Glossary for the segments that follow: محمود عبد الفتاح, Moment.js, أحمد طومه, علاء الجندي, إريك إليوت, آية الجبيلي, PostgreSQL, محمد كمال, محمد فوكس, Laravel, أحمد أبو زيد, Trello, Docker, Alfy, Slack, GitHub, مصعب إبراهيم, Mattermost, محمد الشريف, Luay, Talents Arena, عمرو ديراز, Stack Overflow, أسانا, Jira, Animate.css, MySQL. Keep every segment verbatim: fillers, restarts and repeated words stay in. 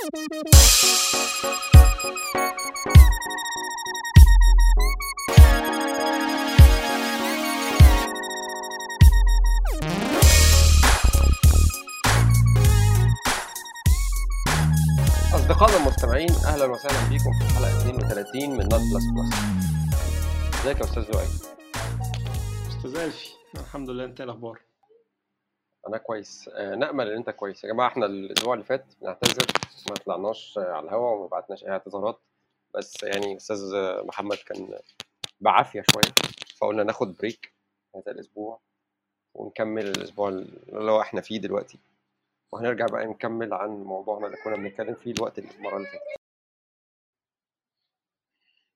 أصدقائنا المستمعين، أهلا وسهلا بكم في حلقة اثنين وثلاثين من نال بلس بلس. ازيك يا أستاذ لؤي؟ أستاذ ألفي، الحمد لله. أنت إيه الأخبار؟ أنا كويس، نأمل إن أنت كويس. يا جماعة إحنا الأسبوع اللي فات بنعتذر ما طلعناش على الهواء وما بعتناش أي اعتذارات، بس يعني أستاذ محمد كان بعافية شوية، فقلنا ناخد بريك هذا الأسبوع ونكمل الأسبوع اللي هو إحنا فيه دلوقتي، وهنرجع بقى نكمل عن موضوعنا اللي كنا بنتكلم فيه الوقت المرة اللي فاتت.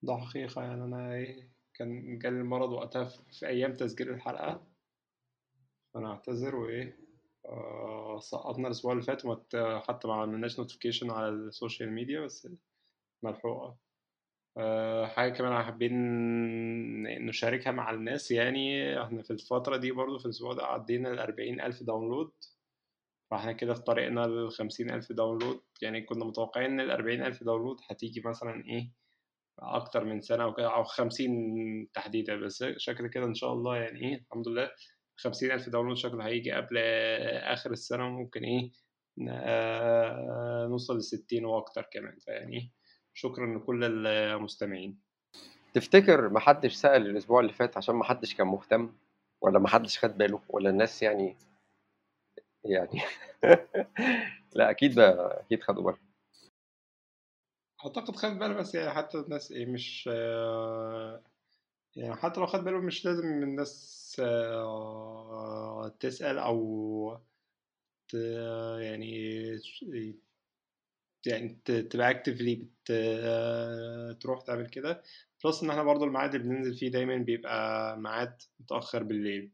ده حقيقة يعني أنا كان جالي المرض وقتها في أيام تسجيل الحلقة، فأنا أعتذر وإيه آه سقطنا الأسبوع اللي فات، وحتى ما عملناش نوتيفيكيشن على السوشيال ميديا بس ملحوقة. آه حاجة كمان حابين نشاركها مع الناس، يعني إحنا في الفترة دي برضو في الأسبوع ده عدينا الأربعين ألف داونلود، فاحنا كده في طريقنا للخمسين ألف داونلود. يعني كنا متوقعين إن الأربعين ألف داونلود هتيجي مثلا إيه أكتر من سنة وكده، أو خمسين تحديدا، بس شكل كده إن شاء الله يعني إيه الحمد لله خمسين ألف داونلود شكل هيجي قبل آخر السنة، وممكن إيه نوصل لستين وأكتر كمان. فيعني شكرا لكل المستمعين. تفتكر محدش سأل الأسبوع اللي فات عشان محدش كان مهتم، ولا محدش خد باله، ولا الناس يعني يعني لا اكيد بقى اكيد خدوا بالهم. اعتقد خد باله، بس يعني حتى الناس ايه مش يعني حتى لو خد باله مش لازم الناس تسأل او ت... يعني يعني تبقى اكتفلي بت... تروح تعمل كده. بلس ان احنا برضو الميعاد اللي بننزل فيه دايما بيبقى ميعاد متأخر بالليل،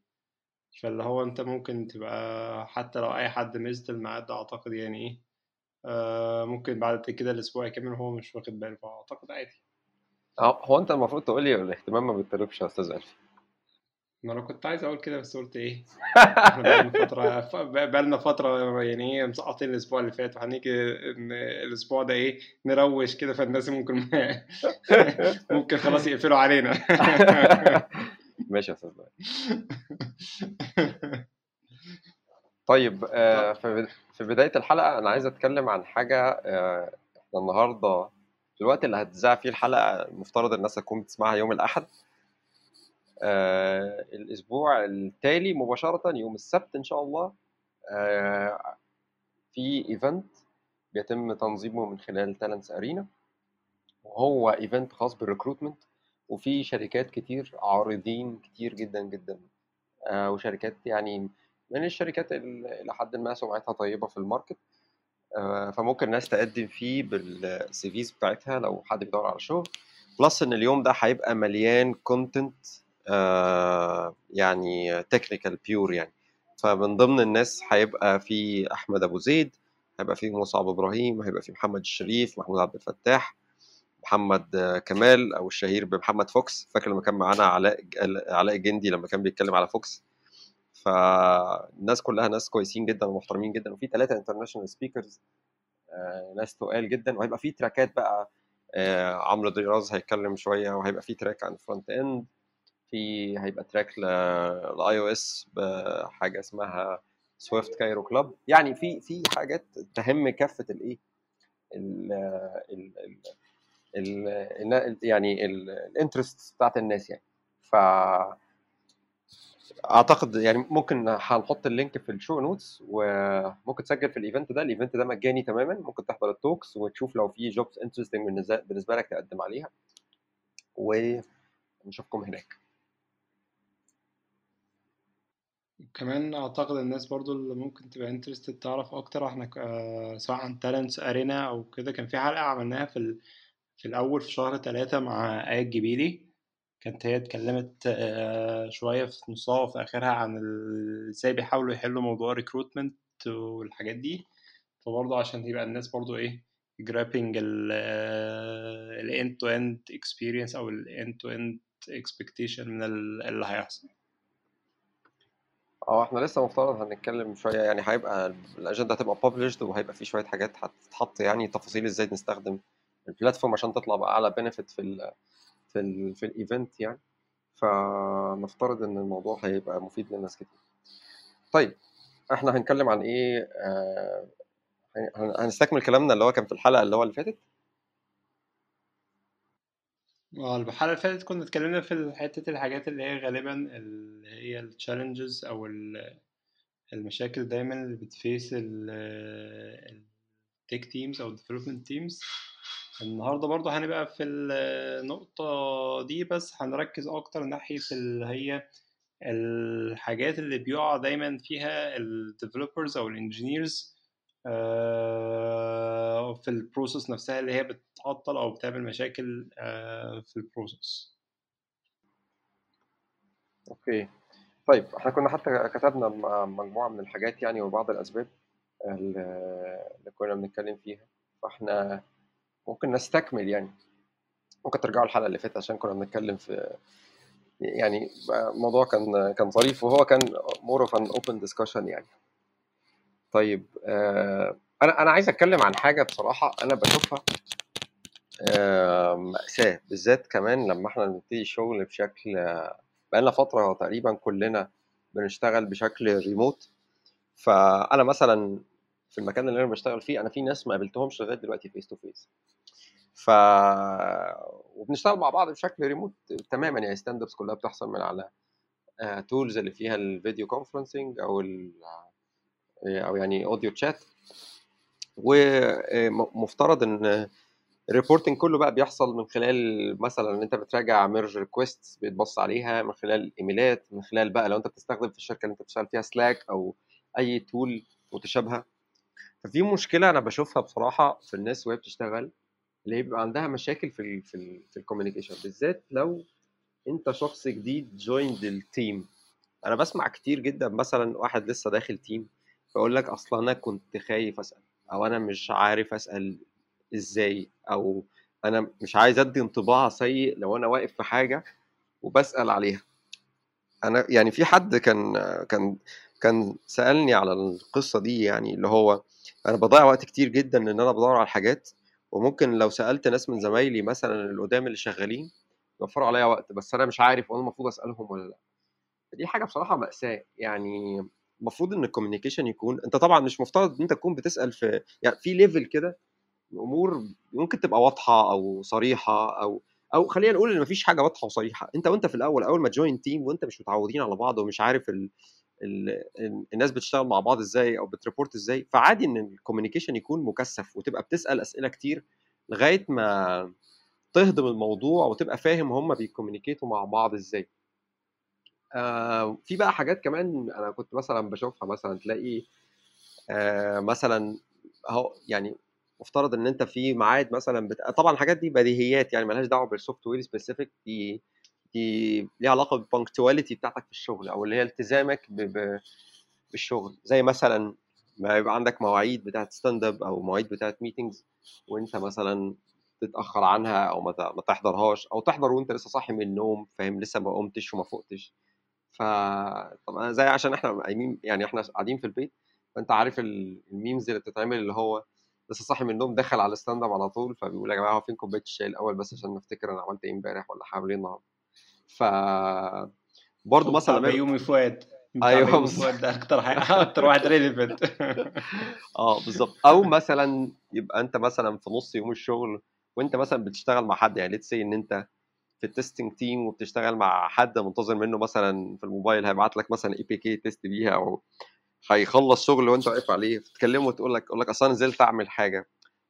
فاللي هو انت ممكن تبقى حتى لو اي حد ميزت الميعاد ده اعتقد يعني ايه آه ممكن بعد كده الاسبوع كامل هو مش واخد باله، فاعتقد عادي. هو انت المفروض تقول لي الاهتمام ما بيتطلبش يا استاذ ألفي. انا كنت عايز اقول كده بس قلت ايه احنا فتره بقالنا فتره يعني ايه مسقطين الاسبوع اللي فات، وهنيجي الاسبوع ده ايه نروش كده، فالناس ممكن ممكن خلاص يقفلوا علينا. ماشي يا استاذ طيب آه في بدايه الحلقه انا عايز اتكلم عن حاجه. آه احنا النهارده في الوقت اللي هتذاع فيه الحلقه المفترض الناس هتكون بتسمعها يوم الاحد، آه الاسبوع التالي مباشره يوم السبت ان شاء الله، آه في ايفنت بيتم تنظيمه من خلال Talents Arena، وهو ايفنت خاص بالريكروتمنت، وفي شركات كتير عارضين كتير جدا جدا، آه وشركات يعني من الشركات اللي حد ما سمعتها طيبة في الماركت، آه فممكن الناس تقدم فيه بالسيفيز بتاعتها لو حد بيدور على شغل. بلس ان اليوم ده هيبقى مليان كونتنت آه يعني تكنيكال بيور يعني، فمن ضمن الناس هيبقى في أحمد أبو زيد، هيبقى في مصعب إبراهيم، هيبقى في محمد الشريف، محمود عبد الفتاح، محمد كمال او الشهير بمحمد فوكس. فاكر لما كان معانا علاء علاء الجندي لما كان بيتكلم على فوكس. فالناس كلها ناس كويسين جدا ومحترمين جدا، وفي ثلاثه انترناشونال سبيكرز ناس تقال جدا، وهيبقى في تراكات بقى. عمرو ديراز هيتكلم شويه، وهيبقى في تراك عن فرونت اند، في هيبقى تراك للاي او اس بحاجه اسمها سويفت كايرو كلاب. يعني في في حاجات تهم كافه الايه ال يعني الانترست بتاعت الناس يعني. ف اعتقد يعني ممكن هنحط اللينك في الشو نوتس، وممكن تسجل في الايفنت ده. الايفنت ده مجاني تماما، ممكن تحضر التوكس وتشوف لو في جوبز انترستنج بالنسبه لك تقدم عليها، ونشوفكم هناك. كمان اعتقد الناس برضو اللي ممكن تبقى انترستد تعرف اكتر احنا سواء عن Talents Arena او كده، كان في حلقه عملناها في ال... في الأول في شهر ثلاثة مع آية الجبيلي، كانت هي اتكلمت شوية في نصها وفي آخرها عن ازاي بيحاولوا يحلوا موضوع ريكروتمنت والحاجات دي. فبرضه عشان يبقى الناس برضه إيه جرابينج ال end to end experience أو ال end to end expectation من اللي هيحصل. اه احنا لسه مفترض هنتكلم شويه، يعني هيبقى الاجنده هتبقى ببلشد وهيبقى في شويه حاجات هتتحط، يعني تفاصيل ازاي نستخدم البلاتفورم عشان تطلع باعلى بنفيت في ال في ال في الايفنت يعني. فنفترض ان الموضوع هيبقى مفيد للناس كتير. طيب احنا هنتكلم عن ايه؟ آه هنستكمل كلامنا اللي هو كان في الحلقه اللي هو اللي فاتت. اه الحلقة اللي فاتت كنا اتكلمنا في حتة الحاجات اللي هي غالبا اللي هي التشالنجز أو ال- المشاكل دايما اللي بتفيس التك تيمز أو الديفلوبمنت تيمز. النهاردة برضو هنبقى في النقطة دي، بس هنركز أكتر ناحية اللي هي الحاجات اللي بيقع دايما فيها الديفلوبرز أو الانجينيرز في البروسيس نفسها، اللي هي بتعطل او بتعمل مشاكل في البروسيس. اوكي طيب احنا كنا حتى كتبنا مجموعه من الحاجات يعني وبعض الاسباب اللي كنا بنتكلم فيها، فاحنا ممكن نستكمل يعني. ممكن ترجعوا الحلقه اللي فاتت عشان كنا بنتكلم في يعني الموضوع كان كان ظريف، وهو كان more of an open discussion يعني. طيب آه انا انا عايز اتكلم عن حاجه بصراحه انا بشوفها آه مأساة، بالذات كمان لما احنا بنبتدي شغل بشكل آه بقالنا فتره تقريبا كلنا بنشتغل بشكل ريموت. فانا مثلا في المكان اللي انا بشتغل فيه انا في ناس ما قابلتهمش لغايه دلوقتي فيس تو فيس، ف وبنشتغل مع بعض بشكل ريموت تماما يعني. ستاند ابس كلها بتحصل من على آه تولز اللي فيها الفيديو كونفرنسنج او ال او يعني اوديو تشات، ومفترض ان الريبورتنج كله بقى بيحصل من خلال مثلا ان انت بتراجع ميرج ريكويستس بتبص عليها، من خلال ايميلات، من خلال بقى لو انت بتستخدم في الشركه اللي انت بتشتغل فيها سلاك او اي تول متشابهه. ففي مشكله انا بشوفها بصراحه في الناس وهي بتشتغل، اللي بيبقى عندها مشاكل في ال في, ال في الكوميونيكيشن، بالذات لو انت شخص جديد جويند التيم. انا بسمع كتير جدا مثلا واحد لسه داخل تيم بقول لك اصلا انا كنت خايف اسال، او انا مش عارف اسال ازاي، او انا مش عايز ادي انطباع سيء لو انا واقف في حاجه وبسال عليها. انا يعني في حد كان كان كان سالني على القصه دي، يعني اللي هو انا بضيع وقت كتير جدا ان انا بدور على الحاجات، وممكن لو سالت ناس من زمايلي مثلا القدام اللي شغالين يوفروا عليا وقت، بس انا مش عارف وانا المفروض اسالهم ولا لا. دي حاجه بصراحه مأساة يعني. المفروض ان الكوميونيكيشن يكون، انت طبعا مش مفترض ان انت تكون بتسال في يعني في ليفل كده الامور ممكن تبقى واضحه او صريحه، او او خلينا نقول ان مفيش حاجه واضحه وصريحه. انت وانت في الاول اول ما جوين تيم وانت مش متعودين على بعض ومش عارف ال... ال... الناس بتشتغل مع بعض ازاي او بتريبورت ازاي، فعادي ان الكوميونيكيشن يكون مكثف وتبقى بتسال اسئله كتير لغايه ما تهضم الموضوع وتبقى فاهم هم بيكوميونيكيتوا مع بعض ازاي. آه في بقى حاجات كمان انا كنت مثلا بشوفها، مثلا تلاقي آه مثلا اهو يعني مفترض ان انت في ميعاد مثلا بت... طبعا الحاجات دي بديهيات يعني مالهاش دعوه بالسوفت وير سبيسيفيك، دي دي ليها علاقه بالبنكتواليتي بتاعتك في الشغل او اللي هي التزامك ب... ب... بالشغل. زي مثلا ما يبقى عندك مواعيد بتاعت ستاند اب او مواعيد بتاعت ميتينجز وانت مثلا تتاخر عنها او ما تحضرهاش، او تحضر وانت لسه صاحي من النوم فاهم لسه ما قمتش وما فقتش. ف طبعا زي عشان احنا قايمين يعني احنا قاعدين في البيت، فانت عارف الميمز اللي بتتعمل اللي هو لسه صاحي من النوم دخل على الستاند اب على طول، فبيقول يا جماعه هو فين كوبايه الشاي الاول بس عشان نفتكر انا عملت ايه امبارح ولا هعمل ايه النهارده. ف برضه مثلا يومي فؤاد، ايوه فؤاد ده اكتر حاجه اكتر واحد ريليفنت اه بالظبط. او مثلا يبقى انت مثلا في نص يوم الشغل وانت مثلا بتشتغل مع حد، يعني ليتس سي ان انت في التستنج تيم وبتشتغل مع حد منتظر منه مثلا في الموبايل هيبعت لك مثلا اي بي كي تيست بيها، او هيخلص شغل وانت واقف عليه تكلمه وتقول لك اقول لك اصلا نزلت اعمل حاجه،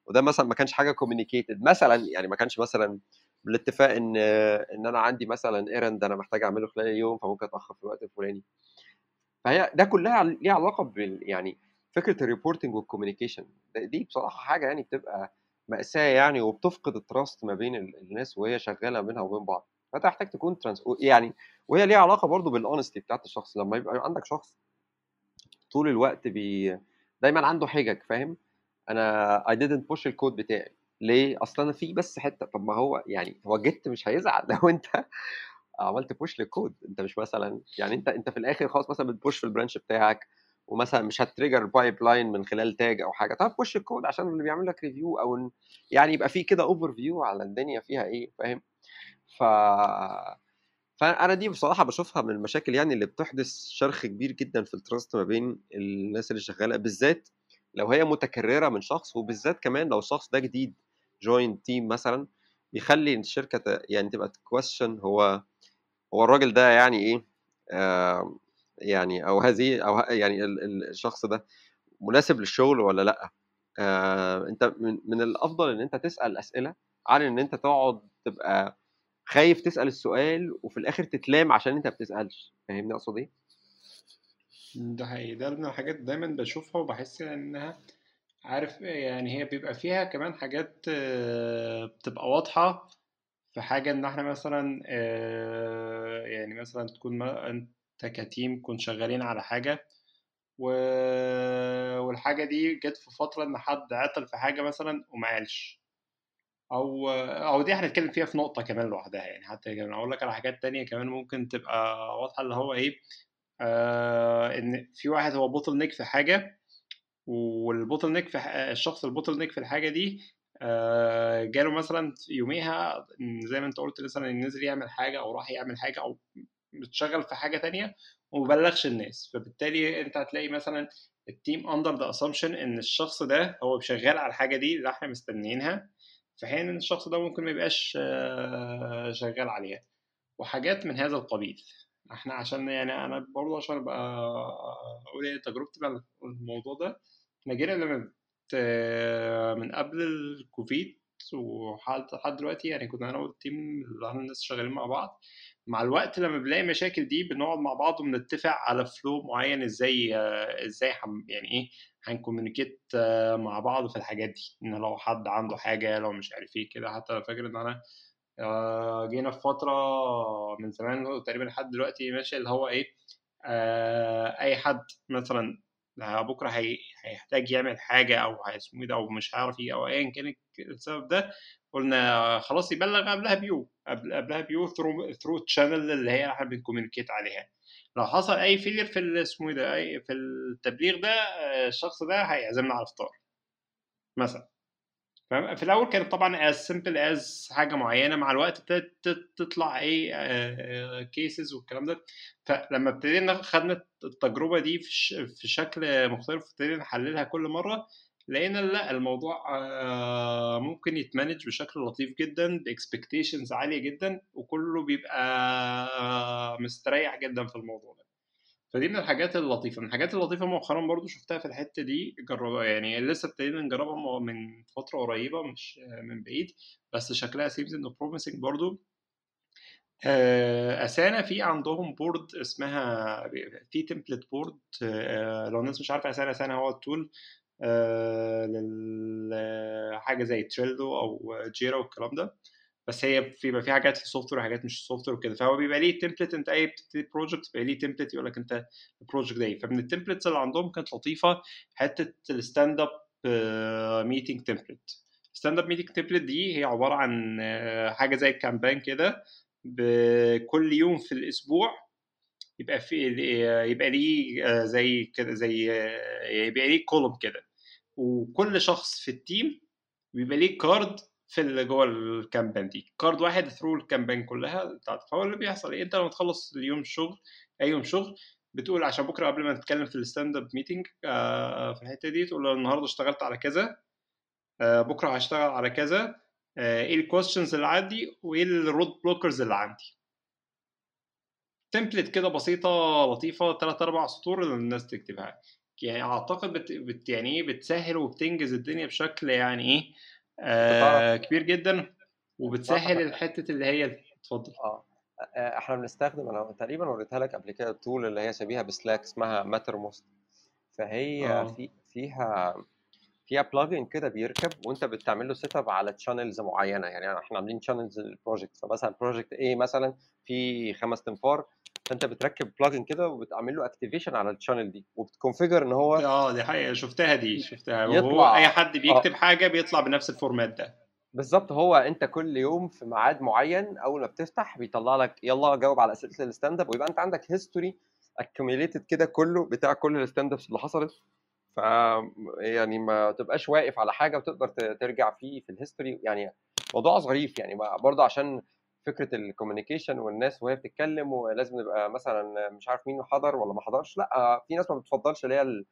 وده مثلا ما كانش حاجه كوميونيكيتد مثلا، يعني ما كانش مثلا بالاتفاق ان ان انا عندي مثلا ايرند انا محتاج اعمله خلال اليوم فممكن اتاخر في الوقت الفلاني. فهي ده كلها ليها علاقه بال يعني فكره الريبورتنج والكوميونيكيشن. دي بصراحه حاجه يعني بتبقى مأساة يعني، وبتفقد التراست ما بين الناس وهي شغاله منها وبين بعض. فانت محتاج تكون ترانس يعني، وهي ليها علاقه برضو بالاونستي بتاعت الشخص. لما يبقى عندك شخص طول الوقت بي دايما عنده حجج، فاهم انا I didn't push الكود بتاعي ليه اصلا انا في بس حته، طب ما هو يعني هو جيت مش هيزعل لو انت عملت بوش للكود. انت مش مثلا يعني انت انت في الاخر خلاص مثلا بتبوش في البرانش بتاعك، ومثلا مش هتريجر بايب لاين من خلال تاج او حاجه، طب بوش الكود عشان اللي بيعمل لك ريفيو او يعني يبقى فيه كده اوفر فيو على الدنيا فيها ايه، فاهم؟ ف فانا دي بصراحه بشوفها من المشاكل يعني اللي بتحدث شرخ كبير جدا في التراست ما بين الناس اللي شغاله، بالذات لو هي متكرره من شخص، وبالذات كمان لو الشخص ده جديد جوين تيم مثلا، بيخلي الشركه يعني تبقى تكويشن هو هو الراجل ده يعني ايه آه يعني او هذه او يعني الشخص ده مناسب للشغل ولا لا. آه انت من, من الافضل ان انت تسال اسئله عن ان انت تقعد تبقى خايف تسال السؤال وفي الاخر تتلام عشان انت ما بتسالش، فاهمني اقصد ايه؟ ده هي ده من الحاجات دايما بشوفها وبحس انها عارف يعني هي بيبقى فيها كمان حاجات بتبقى واضحه في حاجه ان احنا مثلا يعني مثلا تكون انت كتيم كنت شغالين على حاجه والحاجه دي جت في فتره ان حد عطل في حاجه مثلا ومعالش، او او دي هنتكلم فيها في نقطه كمان لوحدها يعني، حتى كمان اقول لك على حاجات تانية كمان ممكن تبقى واضحه اللي هو ايه آه ان في واحد هو بوتل نيك في حاجه، والبوتل نيك في الشخص البوتل نيك في الحاجه دي آه جاله مثلا يوميها زي ما انت قلت مثلا نزل يعمل حاجه او راح يعمل حاجه او بتشغل في حاجه تانية ومبلغش الناس، فبالتالي انت هتلاقي مثلا التيم اندر ذا اسامبشن ان الشخص ده هو شغال على الحاجه دي اللي احنا مستنيينها، في حين ان الشخص ده ممكن ما يبقاش شغال عليها وحاجات من هذا القبيل. احنا عشان يعني انا برضه عشان ابقى اقول ايه تجربتي مع الموضوع ده، احنا جينا لما من قبل الكوفيد وحد دلوقتي يعني كنا انا والتيم اللي احنا الناس شغالين مع بعض، مع الوقت لما بنلاقي مشاكل دي بنقعد مع بعض وبنتفق على فلو معين ازاي ازاي يعني ايه هنكوميونيكيت مع بعض في الحاجات دي، ان لو حد عنده حاجه لو مش عارف ايه كده. حتى فاكر ان انا جينا في فتره من زمان تقريبا لحد دلوقتي ماشي اللي هو ايه اي حد مثلا بكره هيحتاج يعمل حاجه او اسمه ايه ده او مش عارف ايه او ايا كان السبب ده، قلنا خلاص يبلغ قبلها بيوم قبلها بيوم ثرو ثرو تشانل اللي هي احنا بنكوميونيكيت عليها، لو حصل اي فيلير في اسمه ده اي في التبليغ ده الشخص ده هيعزمنا على الفطار مثلا. في الاول كانت طبعا as simple as حاجه معينه، مع الوقت تطلع ايه كيسز والكلام ده، فلما ابتدينا خدنا التجربه دي في شكل مختلف وابتدينا نحللها كل مره، لقينا لا الموضوع ممكن يتمانج بشكل لطيف جدا، expectations عاليه جدا، وكله بيبقى مستريح جدا في الموضوع ده. فدي من الحاجات اللطيفه من الحاجات اللطيفه مؤخرا برضو شفتها في الحته دي جربها يعني، لسه ابتدينا نجربها من فتره قريبه مش من بعيد، بس شكلها سيمز انه بروميسنج برضو. اسانا في عندهم بورد اسمها في تمبلت بورد، لو الناس مش عارفه اسانا اسانا هو التول لحاجه زي تريلو او جيرا والكلام ده، بس هي بيبقى في حاجات في السوفت وير وحاجات مش سوفت وير وكده، فهو بيبقى ليه تمبلت، انت اي بروجكت بيبقى ليه تمبلت يقول لك انت البروجكت ده. فمن التمبلتس اللي عندهم كانت لطيفه حته الستاند اب ميتنج تمبلت. الستاند اب ميتنج تمبلت دي هي عباره عن حاجه زي الكامبان كده، بكل يوم في الاسبوع يبقى في يبقى ليه زي كده زي يبقى ليه كولوم كده، وكل شخص في التيم بيبقى ليه كارد في اللي جوه الكامبين دي، كارد واحد ثرو الكامبين كلها بتاعتك. فهو اللي بيحصل ايه انت لما تخلص اليوم شغل اي يوم شغل بتقول عشان بكره قبل ما نتكلم في الستاند اب ميتنج آه في الحته دي تقول النهارده اشتغلت على كذا آه بكره هشتغل على كذا آه ايه الكويستشنز اللي عندي وايه الرود بلوكرز اللي عندي. تمبلت كده بسيطه لطيفه ثلاث اربع سطور الناس تكتبها يعني، اعتقد بت... بت... يعني ايه بتسهل وبتنجز الدنيا بشكل يعني ايه آه كبير جدا، وبتسهل الحته اللي هي اتفضل. اه احنا بنستخدم انا تقريبا وريتها لك قبل كده التول اللي هي شبيهه بسلاك اسمها ماترموست، فهي آه. في فيها فيها بلجن كده بيركب وانت بتعمل له سيت اب على تشانلز معينه، يعني احنا عاملين تشانلز للبروجكت، فمثلا بروجكت ايه مثلا في خمس تنفار، فانت بتركب بلجن كده وبتعمل له اكتيفيشن على الشانل دي وبتكونفيجر ان هو اه دي حقيقه شفتها دي شفتها يطلع... هو اي حد بيكتب آه. حاجه بيطلع بنفس الفورمات ده بالظبط. هو انت كل يوم في ميعاد معين اول ما بتفتح بيطلع لك يلا جاوب على اسئله الستاند اب، ويبقى انت عندك هيستوري اكيوميليتد كده كله بتاع كل الستاند ابس اللي حصلت، ف يعني ما تبقاش واقف على حاجه وتقدر ترجع فيه في الهيستوري. يعني موضوع ظريف يعني برضه عشان فكره الكوميونيكيشن والناس وهي بتتكلم ولازم نبقى مثلا مش عارف مين حضر ولا ما حضرش، لا في ناس ما بتفضلش اللي هي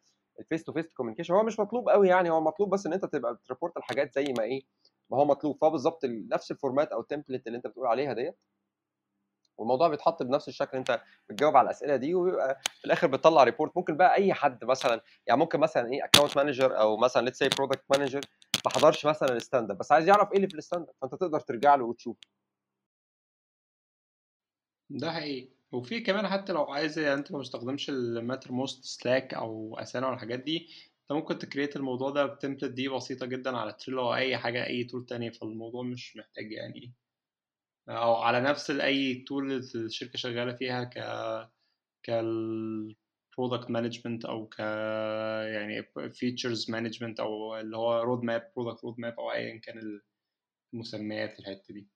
الفيس تو فيس كوميونيكيشن، هو مش مطلوب قوي يعني، هو مطلوب بس ان انت تبقى بتريبورت الحاجات زي ما ايه ما هو مطلوب، فبالظبط نفس الفورمات او التمبلت اللي انت بتقول عليها ديت، والموضوع بيتحط بنفس الشكل انت بتجاوب على الاسئله دي، وبيبقى في الاخر بتطلع ريبورت. ممكن بقى اي حد مثلا يعني ممكن مثلا ايه اكونت مانجر او مثلا ليتس سي برودكت مانجر ما حضرش مثلا الستاند اب بس عايز يعرف ايه اللي في الستاند اب، فانت تقدر ترجع له وتشوفه. ده حقيقي. وفي كمان حتى لو عايز يعني انت ما بتستخدمش الماتر موست سلاك او اسانا ولا الحاجات دي، انت ممكن تكريت الموضوع ده بتمبلت دي بسيطه جدا على تريلو او اي حاجه اي تول تانية، فالموضوع مش محتاج يعني او على نفس اي تول الشركه شغاله فيها ك كالبرودكت مانجمنت او ك يعني فيتشرز مانجمنت او اللي هو رود ماب برودكت رود ماب او ايا كان المسميات في الحته دي.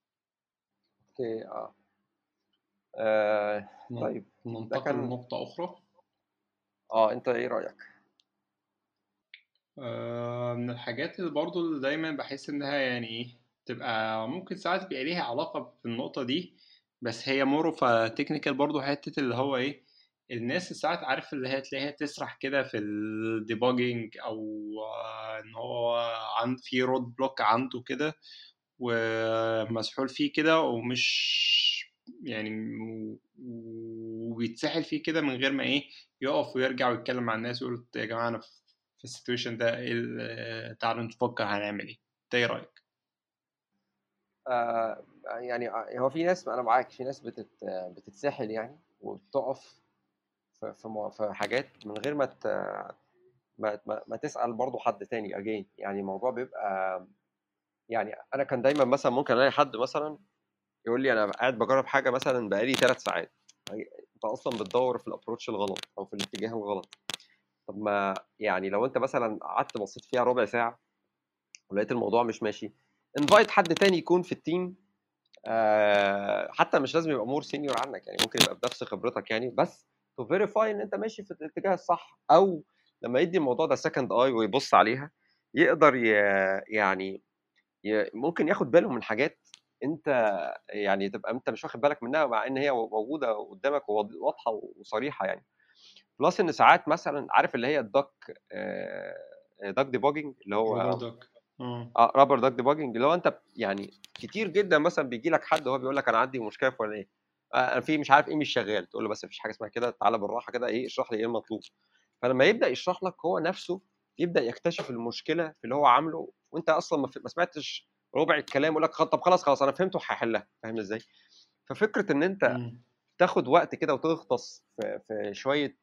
اوكي اه آه، طيب ننتقل لنقطة أخرى. اه أنت إيه رأيك؟ آه، من الحاجات اللي برضو اللي دايما بحس إنها يعني تبقى ممكن ساعات بيبقى ليها علاقة بالنقطة دي بس هي مورو فتكنيكال برضو، حتة اللي هو إيه الناس ساعات عارف اللي هي تلاقيها تسرح كده في الديباجينج أو آه إن هو عند في رود بلوك عنده كده ومسحول فيه كده ومش يعني وبيتسحل فيه كده من غير ما ايه يقف ويرجع ويتكلم مع الناس ويقول يا جماعه انا في السيتويشن ده ايه، تعالوا نفكر هنعمل ايه. انت ايه رايك؟ آه يعني هو في ناس انا معاك في ناس بتت بتتسحل يعني وبتقف في في حاجات من غير ما ت... ما, ما تسال برضو حد تاني اجين، يعني الموضوع بيبقى يعني انا كان دايما مثلا ممكن الاقي حد مثلا يقول لي انا قاعد بجرب حاجه مثلا بقالي ثلاث ساعات، انت اصلا بتدور في الابروتش الغلط او في الاتجاه الغلط. طب ما يعني لو انت مثلا قعدت بصيت فيها ربع ساعه ولقيت الموضوع مش ماشي، انفايت حد تاني يكون في التيم، آه حتى مش لازم يبقى مور سينيور عنك يعني، ممكن يبقى بنفس خبرتك يعني، بس تو فيريفاي ان انت ماشي في الاتجاه الصح، او لما يدي الموضوع ده سكند اي ويبص عليها يقدر يعني ممكن ياخد باله من حاجات انت يعني تبقى انت مش واخد بالك منها مع ان هي موجوده قدامك وواضحه وصريحه يعني. بلس ان ساعات مثلا عارف اللي هي الدك دك ديبوجينج اللي هو اه رابر دك ديبوجينج اللي هو انت يعني كتير جدا مثلا بيجي لك حد هو بيقول لك انا عندي مشكله فلانيه انا في مش عارف ايه مش شغال، تقول له بس مفيش حاجه اسمها كده، تعالى بالراحه كده ايه اشرح لي ايه المطلوب. فلما يبدا يشرح لك هو نفسه يبدا يكتشف المشكله في اللي هو عامله وانت اصلا ما سمعتش ربع الكلام، يقول لك طب خلاص خلاص انا فهمته وهحلها، فاهم ازاي؟ ففكره ان انت م. تاخد وقت كده وتغطس في, في شويه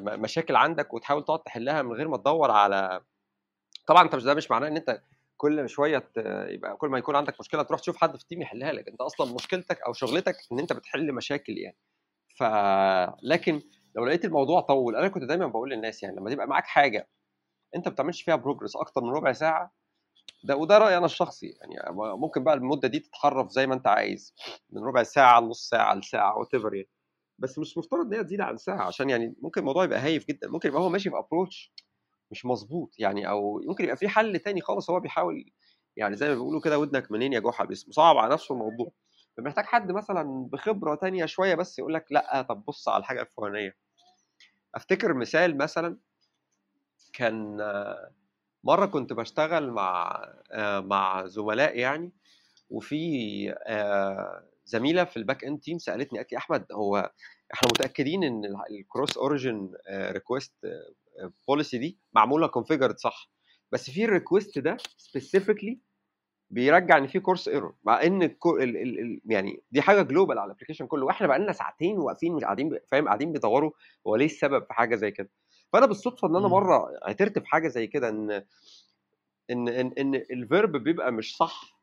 مشاكل عندك وتحاول تقعد تحلها من غير ما تدور على، طبعا انت مش ده مش معناه ان انت كل شويه يبقى كل ما يكون عندك مشكله تروح تشوف حد في التيم يحلها لك، انت اصلا مشكلتك او شغلتك ان انت بتحل مشاكل يعني. ف لكن لو لقيت الموضوع طول، انا كنت دايما بقول للناس يعني لما تبقى معاك حاجه انت ما بتعملش فيها بروجرس اكتر من ربع ساعه، ده وده رايي انا الشخصي يعني، ممكن بقى المده دي تتحرف زي ما انت عايز من ربع ساعه لنص ساعه لساعه وات ايفر يعني، بس مش مفترض ان هي تزيد عن ساعه عشان يعني ممكن الموضوع يبقى هايف جدا، ممكن يبقى هو ماشي في ابروتش مش مظبوط يعني، او ممكن يبقى في حل تاني خالص هو بيحاول يعني زي ما بيقولوا كده ودنك منين يا جحا، بس مصعب على نفسه الموضوع، فمحتاج حد مثلا بخبره تانيه شويه بس يقول لك لا طب بص على الحاجه الفلانيه. افتكر مثال مثلا كان مره كنت بشتغل مع مع زملاء يعني، وفي زميله في الباك اند تيم سالتني قالت لي احمد هو احنا متاكدين ان الكروس اوريجن ريكويست بوليسي دي معموله كونفيجرد صح، بس في الريكويست ده سبيسيفيكلي بيرجع ان في كورس ايرور، مع ان ال ال يعني دي حاجه جلوبال على الابلكيشن كله، واحنا بقى لنا ساعتين واقفين مش قاعدين فاهم قاعدين بيدوروا هو ليه السبب في حاجه زي كده. فانا بالصدفه ان انا مره عترت بحاجه زي كده ان ان ان, إن الفيرب بيبقى مش صح،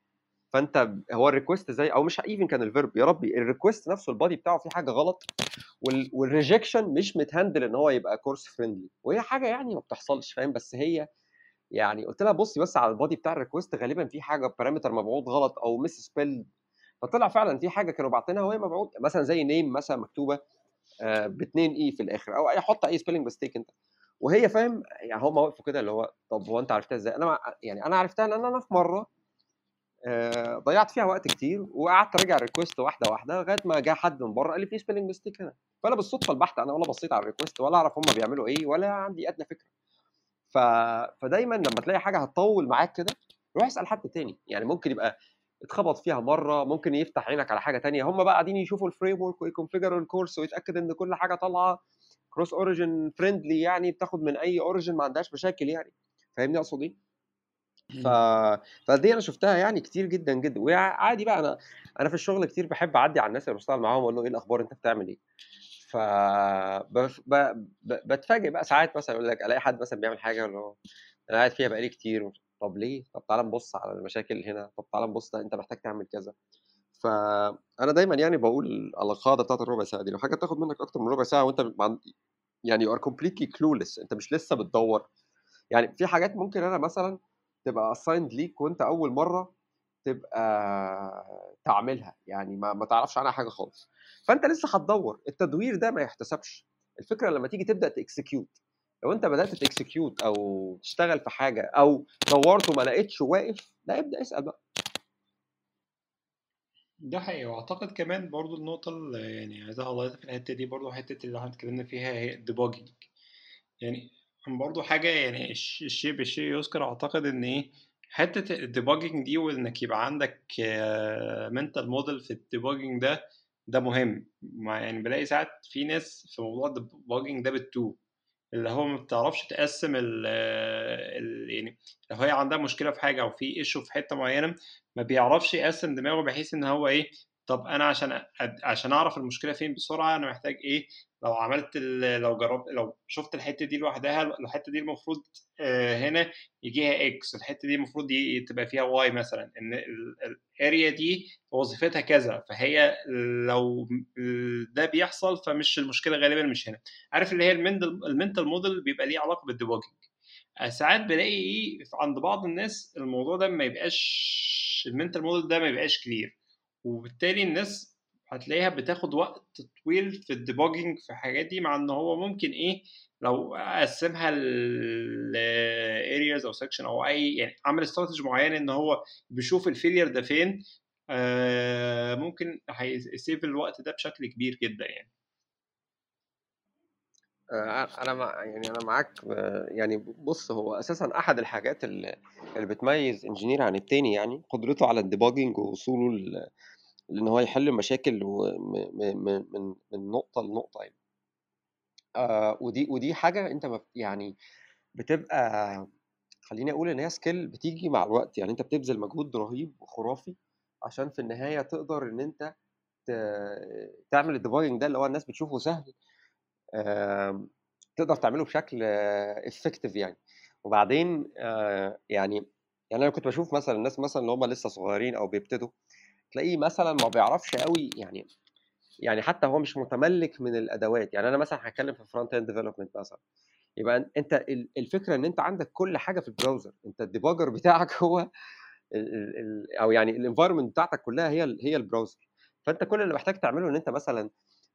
فانت هو الريكوست زي او مش ايفن كان الفيرب يا ربي الريكوست نفسه البادي بتاعه فيه حاجه غلط، والريجكشن مش متهندل ان هو يبقى كورس فريندلي، وهي حاجه يعني ما بتحصلش فاهم، بس هي يعني قلت لها بصي بس على البادي بتاع الريكوست، غالبا في حاجه بارامتر مبعوث غلط او مس سبيل. فطلع فعلا في حاجه كانوا باعتينها وهي مبعوث مثلا زي نيم مثلا مكتوبه آه باتنين اي في الاخر، او اي حط اي سبيلنج ميستيك انت، وهي فاهم يعني هم وقفوا كده اللي هو طب هو انت عرفتها ازاي؟ انا يعني انا عرفتها لان انا في مره آه ضيعت فيها وقت كتير وقعدت اراجع الريكوست واحده واحده لغايه ما جه حد من بره قال لي في سبيلنج ميستيك هنا، فانا بالصدفه البحته انا ولا بصيت على الريكوست ولا اعرف هم بيعملوا ايه ولا عندي ادنى فكره. ف... فدايما لما تلاقي حاجه هتطول معاك كده روح اسال حد تاني، يعني ممكن يبقى اتخبط فيها مره، ممكن يفتح عينك على حاجه تانية. هم بقى قاعدين يشوفوا الفريم ورك ويكونفيجروا الكورس ويتاكد ان كل حاجه طالعه كروس اوريجن فريندلي، يعني بتاخد من اي اوريجن ما عندهاش مشاكل، يعني فاهمني اقصد ايه؟ ف... فدي انا شفتها يعني كتير جدا جدا. وعادي بقى انا انا في الشغل كتير بحب اعدي على الناس اللي بشتغل معاهم واقول له ايه الاخبار انت بتعمل ايه؟ ف ب... ب... بتفاجئ بقى ساعات مثلا يقول لك الاقي حد مثلا بيعمل حاجه اللي هو انا قاعد فيها بقالي كتير، طب ليه؟ طب تعالى نبص على المشاكل هنا، طب تعالى نبص انت محتاج تعمل كذا. فانا دايما يعني بقول على القاعده بتاعت الربع ساعه دي، لو حاجه تاخد منك اكتر من ربع ساعه وانت يعني يو ار كومبليتلي كلولس، انت مش لسه بتدور. يعني في حاجات ممكن انا مثلا تبقى اسايند ليك وانت اول مره تبقى تعملها، يعني ما, ما تعرفش عنها حاجه خالص، فانت لسه هتدور. التدوير ده ما يحتسبش. الفكره لما تيجي تبدا تاكسكيوت، لو انت بدات تكسكيوت او تشتغل في حاجه او دورت وما لقيتش واقف، لا ابدا اسال بقى. ده حقيقي. واعتقد كمان برضو النقطه اللي يعني عايزها الله في الحته دي، برضو حته اللي احنا اتكلمنا فيها هي الديباجنج، يعني برضو حاجه يعني الشيء بالشيء يذكر. اعتقد ان ايه حته الديباجنج دي وانك يبقى عندك منتال موديل في الديباجنج ده ده مهم. يعني بلاقي ساعات في ناس في موضوع الديباجنج ده بتتوه، اللي هو ما بتعرفش تقسم ال يعني لو هي عندها مشكله في حاجه او في ايشو في حته معينه ما بيعرفش يقسم دماغه، بحيث ان هو ايه طب انا عشان عشان اعرف المشكله فين بسرعه انا محتاج ايه. لو عملت لو جربت لو شفت الحته دي لوحدها، الحته دي المفروض هنا يجيها اكس، الحته دي المفروض تبقى فيها واي مثلا، ان الاريا دي وظيفتها كذا، فهي لو ده بيحصل فمش المشكله غالبا مش هنا. عارف اللي هي المنتال موديل بيبقى ليه علاقه بالديباجنج. ساعات بلاقي ايه عند بعض الناس الموضوع ده ما يبقاش المنتال موديل ده ما يبقاش كلير، وبالتالي الناس هتلاقيها بتاخد وقت طويل في الديباجنج في الحاجات دي، مع ان هو ممكن ايه لو اقسمها الارياز او سكشن او اي يعني اعمل استراتيجي معين ان هو بيشوف الفيلير ده فين، آه ممكن هيسيف الوقت ده بشكل كبير جدا. يعني انا مع يعني انا معاك. يعني بص، هو اساسا احد الحاجات اللي بتميز انجينير عن التاني يعني قدرته على الديباجنج ووصوله ل لأن هو يحل مشاكل من من نقطة لنقطة يعني. آه ودي ودي حاجة أنت يعني بتبقى خليني أقول إن هي سكيل بتيجي مع الوقت، يعني أنت بتبذل مجهود رهيب وخرافي عشان في النهاية تقدر إن أنت تعمل الديباجنج ده اللي هو الناس بتشوفه سهل، آه تقدر تعمله بشكل إفكتيف يعني. وبعدين آه يعني يعني أنا كنت بشوف مثلا الناس مثلا اللي هم لسه صغيرين أو بيبتدوا تلاقيه مثلا ما بيعرفش قوي يعني يعني حتى هو مش متملك من الادوات. يعني انا مثلا هتكلم في فرونت اند ديفلوبمنت مثلا، يبقى انت الفكره ان انت عندك كل حاجه في البراوزر، انت الديباجر بتاعك هو ال ال او يعني الانفايرمنت بتاعتك كلها هي ال هي البراوزر. فانت كل اللي محتاج تعمله ان انت مثلا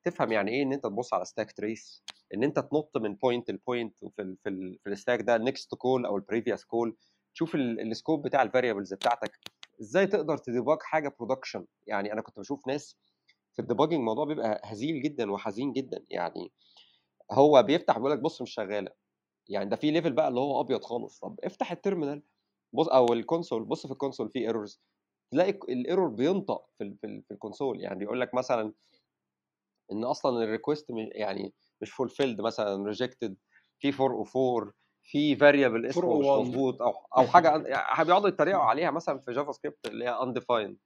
تفهم يعني ايه ان انت تبص على ستاك تريس، ان انت تنط من بوينت لبوينت وفي ال في, ال في الستاك ده نيكست كول او البريفيوس كول، تشوف السكوب بتاع الفاريبلز بتاعتك ازاي تقدر تديباج حاجه برودكشن. يعني انا كنت بشوف ناس في الديباجنج الموضوع بيبقى هزيل جدا وحزين جدا، يعني هو بيفتح بيقول لك بص مش شغاله، يعني ده في ليفل بقى اللي هو ابيض خالص. طب افتح التيرمينال بص او الكونسول، بص في الكونسول في ايرورز، تلاقي الايرور بينطق في في الكونسول، يعني بيقول لك مثلا ان اصلا الريكوست يعني مش فولفيلد، مثلا ريجكتد، في أربعمية وأربعة، في فاريبل اسمه مش مظبوط او او حاجه بيقعدوا يتريقوا عليها مثلا في جافا سكريبت اللي هي undefined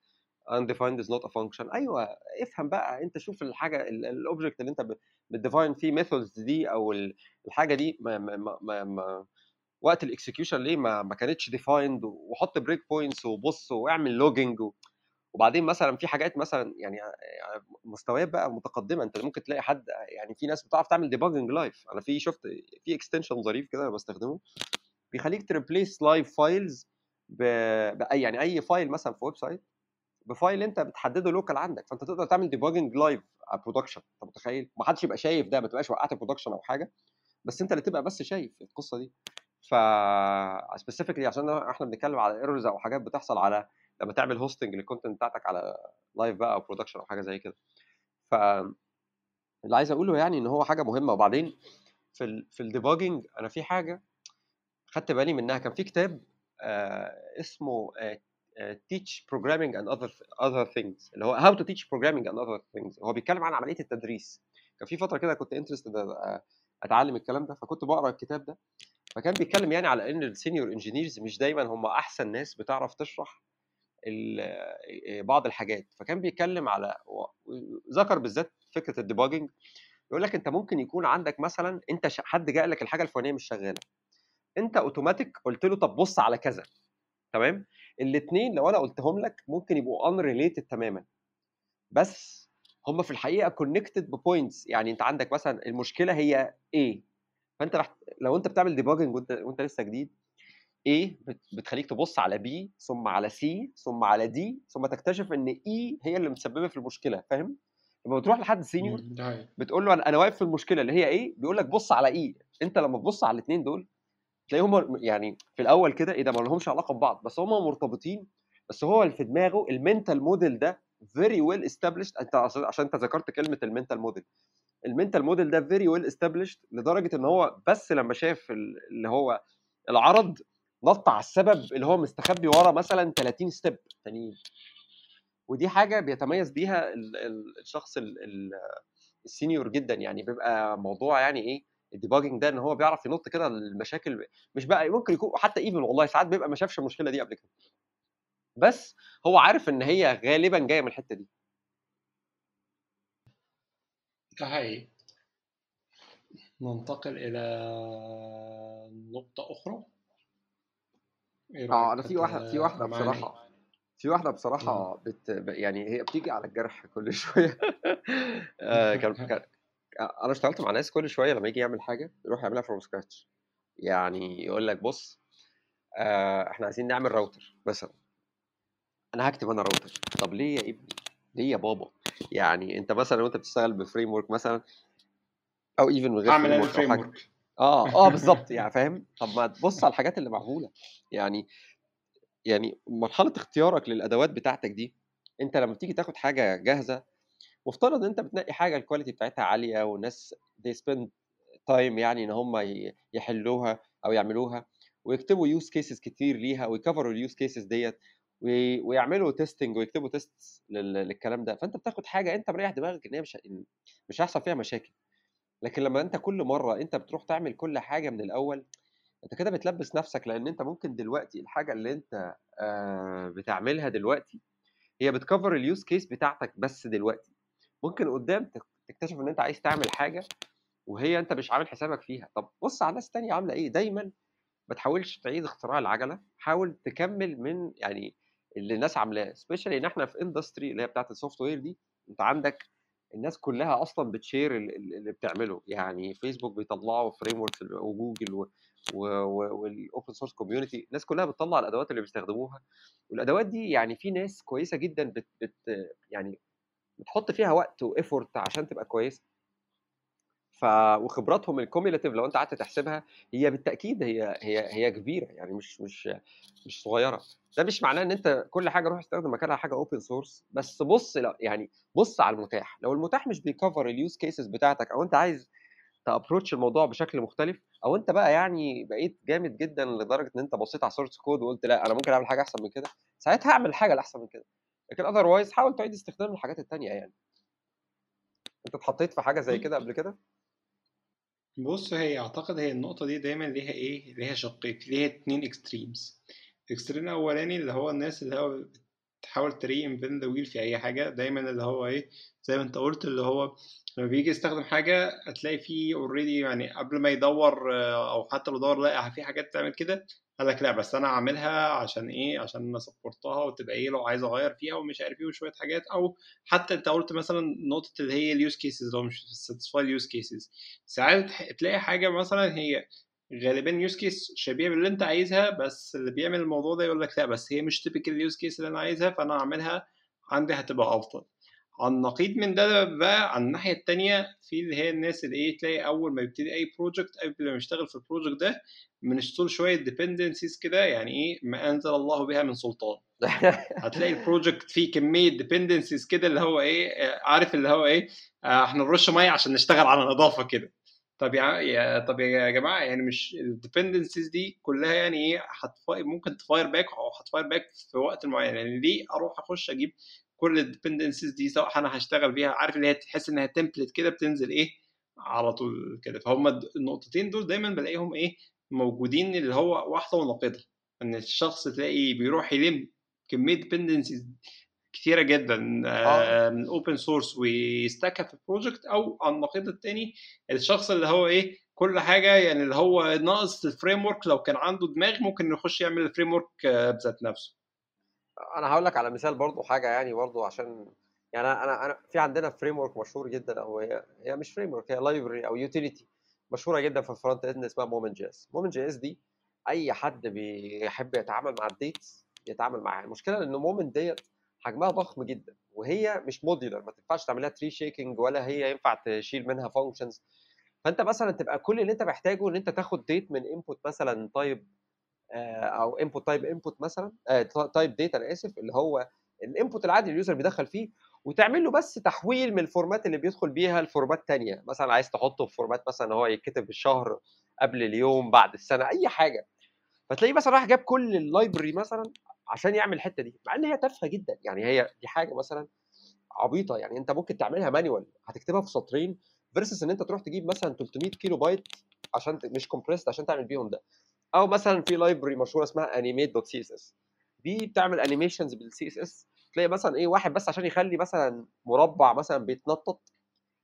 undefined is not a function. ايوه افهم بقى انت، شوف الحاجه الاوبجكت اللي انت بتديفاين فيه ميثودز دي او الحاجه دي ما ما ما ما وقت الاكسكيوشن ليه ما, ما كانتش ديفايند، وحط بريك بوينتس وبص واعمل لوجينج. وبعدين مثلا في حاجات مثلا يعني مستويات بقى متقدمه، انت ممكن تلاقي حد يعني في ناس بتعرف تعمل ديباجنج لايف. انا في شفت في اكستنشن ظريف كده انا بستخدمه بيخليك تريبليس لايف فايلز باي، يعني اي فايل مثلا في ويب سايت بفايل انت بتحدده لوكال عندك، فانت تقدر تعمل ديباجنج لايف على برودكشن. انت متخيل ما حدش يبقى شايف ده، ما تبقاش وقعت برودكشن او حاجه، بس انت اللي تبقى بس شايف القصه دي. ف سبيسيفيكلي عشان احنا بنتكلم على ايرورز او حاجات بتحصل على لما تعمل هوستنج للكونتنت بتاعتك على لايف بقى او برودكشن او حاجه زي كده. ف اللي عايز اقوله يعني ان هو حاجه مهمه. وبعدين في ال في الديباجنج انا في حاجه خدت بالي منها، كان في كتاب آه اسمه آه آه teach programming and other other things، اللي هو how to teach programming and other things. هو بيتكلم عن عمليه التدريس. كان في فتره كده كنت انترستد آه اتعلم الكلام ده، فكنت بقرا الكتاب ده، فكان بيتكلم يعني على ان السينيور انجينيرز مش دايما هم احسن ناس بتعرف تشرح بعض الحاجات. فكان بيتكلم على، ذكر بالذات فكره الديباجنج، يقول لك انت ممكن يكون عندك مثلا انت حد جاء لك الحاجه الفلانيه مش شغاله، انت اوتوماتيك قلت له طب بص على كذا، تمام؟ الاثنين لو انا قلتهم لك ممكن يبقوا ان ريليتد تماما، بس هم في الحقيقه كونكتد ببوينتس. يعني انت عندك مثلا المشكله هي ايه، فانت رح... لو انت بتعمل ديباجنج وانت وانت لسه جديد، ايه بتخليك تبص على بي ثم على سي ثم على دي ثم تكتشف ان اي هي اللي مسببه في المشكله، فاهم؟ لما بتروح لحد سينيور بتقول له انا واقف في المشكله اللي هي ايه، بيقول لك بص على ايه. انت لما تبص على الاثنين دول تلاقيهم يعني في الاول كده ايه ده، ما لهمش علاقه ببعض، بس هم مرتبطين. بس هو اللي في دماغه المينتال موديل ده فيري ويل استابليشد. انت عشان انت ذكرت كلمه المينتال موديل، المينتال موديل ده فيري ويل استابليشد لدرجه ان هو بس لما شاف اللي هو العرض نط على السبب اللي هو مستخبي ورا مثلا ثلاثين ستيب ثانيين. ودي حاجه بيتميز بيها الشخص السينيور جدا، يعني بيبقى موضوع يعني ايه الديباجنج ده، ان هو بيعرف ينط كده المشاكل. مش بقى ممكن يكون حتى ايفن والله ساعات بيبقى ما شافش المشكله دي قبل كده، بس هو عارف ان هي غالبا جايه من الحته دي. طيب ننتقل الى نقطه اخرى. اه انا في واحده في واحده بصراحه في واحده بصراحه بت يعني هي بتيجي على الجرح كل شويه. آه كان كان انا اشتغلت مع ناس كل شويه لما يجي يعمل حاجه يروح يعملها فروم سكراتش. يعني يقول لك بص آه احنا عايزين نعمل راوتر مثلا، انا هكتب انا راوتر. طب ليه يا ابني؟ ليه يا بابا؟ يعني انت مثلا وانت بتشتغل بفريم ورك مثلا او ايفن من غير فريم ورك اه اه بالظبط يعني، فاهم؟ طب ما تبص على الحاجات اللي معموله. يعني يعني مرحله اختيارك للادوات بتاعتك دي، انت لما بتيجي تاخد حاجه جاهزه وافترض ان انت بتنقي حاجه الكواليتي بتاعتها عاليه والناس they spend time يعني ان هم يحلوها او يعملوها ويكتبوا يوز كيسز كتير ليها ويكفروا اليوز كيسز ديت ويعملوا تيستنج ويكتبوا تيست للكلام ده، فانت بتاخد حاجه انت مريح دماغك ان هي مش مش هيحصل فيها مشاكل. لكن لما انت كل مره انت بتروح تعمل كل حاجه من الاول، انت كده بتلبس نفسك، لان انت ممكن دلوقتي الحاجه اللي انت آه بتعملها دلوقتي هي بتكفر اليوز كيس بتاعتك بس دلوقتي، ممكن قدام تكتشف ان انت عايز تعمل حاجه وهي انت مش عامل حسابك فيها. طب بص على ناس تانية عامله ايه. دايما ما تحاولش تعيد اختراع العجله، حاول تكمل من يعني اللي الناس عاملاه، سبيشالي ان احنا في اندستري اللي هي بتاعت السوفت وير دي، انت عندك الناس كلها اصلا بتشير اللي بتعمله. يعني فيسبوك بيطلعوا فريم ورك وجوجل والاوبن سورس كوميونتي، الناس كلها بتطلع الادوات اللي بيستخدموها، والادوات دي يعني في ناس كويسه جدا بت, بت يعني بتحط فيها وقت وافورت عشان تبقى كويسه. ف وخبراتهم الكوميولاتيف لو انت قعدت تحسبها هي بالتاكيد هي هي هي كبيره، يعني مش مش مش صغيره. ده مش معناه ان انت كل حاجه روح استخدم مكانها حاجه اوبن سورس، بس بص لا يعني بص على المتاح. لو المتاح مش بيكفر اليوز كيسز بتاعتك او انت عايز تابروتش الموضوع بشكل مختلف، او انت بقى يعني بقيت جامد جدا لدرجه ان انت بصيت على سورس كود وقلت لا انا ممكن اعمل حاجه احسن من كده، ساعتها هعمل حاجه احسن من كده. لكن اذروايز حاول تعيد استخدام الحاجات الثانيه. يعني انت اتحطيت في حاجه زي كده قبل كده؟ بص هي اعتقد هي النقطه دي دايما ليها ايه، ليها شقين، ليها اتنين اكستريمز. الاكستريم الاولاني اللي هو الناس اللي هو بتحاول تري انفين ذا ويل في اي حاجه دايما، اللي هو ايه زي ما انت قلت، اللي هو لما بيجي يستخدم حاجه هتلاقي فيه اوريدي يعني قبل ما يدور او حتى لو دور لاقي في حاجات بتعمل كده، قال لك لا بس انا عاملها عشان ايه، عشان انا سبورتها وتبقى ايه لو عايز اغير فيها ومش عارف ايه وشويه حاجات. او حتى انت قلت مثلا نقطه اللي هي اليوز كيسز، لو مش ساتسفاي اليوز كيسز، ساعات تلاقي حاجه مثلا هي غالبا يوز كيس شبيه باللي انت عايزها، بس اللي بيعمل الموضوع ده يقول لك لا بس هي مش تيبيكال يوز كيس اللي انا عايزها، فانا هعملها عندي هتبقى افضل. على النقيض من ده بقى، على الناحيه الثانيه في اللي هي الناس اللي ايه، تلاقي اول ما يبتدي اي بروجكت، قبل ما يشتغل في البروجكت ده بنشتغل شويه ديبندنسيز كده، يعني ايه ما انزل الله بها من سلطان. هتلاقي البروجكت فيه كميه ديبندنسيز كده، اللي هو ايه، عارف اللي هو ايه، احنا نرش ميه عشان نشتغل على نظافه كده. طب يا طب يا جماعه، يعني مش الديبندنسيز دي كلها يعني ايه ممكن تفاير باك، او هتفاير باك في وقت معين، يعني ليه اروح اخش اجيب كل الديبندنسيز دي سواء انا هشتغل بيها؟ عارف اللي هي تحس انها تمبلت كده بتنزل ايه على طول كده. فهم النقطتين دول دايما بلاقيهم ايه موجودين، اللي هو واحده وناقضه، ان الشخص تلاقي بيروح يلم كميه ديبندنسيز كثيره جدا من اوبن سورس ويستكها في البروجكت، او على النقيض الثاني الشخص اللي هو ايه كل حاجه يعني اللي هو ناقص الفريم ورك، لو كان عنده دماغ ممكن يخش يعمل الفريم ورك بذات نفسه. انا هقول لك على مثال برضو حاجه، يعني برضو عشان يعني انا انا في عندنا فريم ورك مشهور جدا، او هي هي مش فريم ورك، هي لايبرري او يوتيليتي مشهوره جدا في الفرونت اند اسمها مومنت جي اس. مومنت جي اس دي اي حد بيحب يتعامل مع الديتس يتعامل معاها. المشكله ان مومنت ديت حجمها ضخم جدا، وهي مش موديولر، ما تنفعش تعملها تري شيكنج، ولا هي ينفع تشيل منها فانكشنز. فانت مثلا تبقى كل اللي انت محتاجه ان انت تاخد ديت من انبوت مثلا تايب او انبوت تايب انبوت مثلا تايب ديت، انا اسف، اللي هو الانبوت العادي اللي اليوزر بيدخل فيه، وتعمل له بس تحويل من الفورمات اللي بيدخل بيها لفورمات ثانيه. مثلا عايز تحطه في فورمات مثلا هو يتكتب الشهر قبل اليوم بعد السنه، اي حاجه. فتلاقيه مثلا راح جاب كل اللايبرري مثلا عشان يعمل الحته دي، مع ان هي تافهه جدا. يعني هي دي حاجه مثلا عبيطه، يعني انت ممكن تعملها مانوال هتكتبها في سطرين، فيرسس ان انت تروح تجيب مثلا ثلاثمية كيلو بايت عشان مش كومبريست عشان تعمل بيهم ده. او مثلا في لايبرري مشهوره اسمها Animate.css، دي بتعمل انيميشنز بالسي اس اس. تلاقي مثلا ايه واحد بس عشان يخلي مثلا مربع مثلا بيتنطط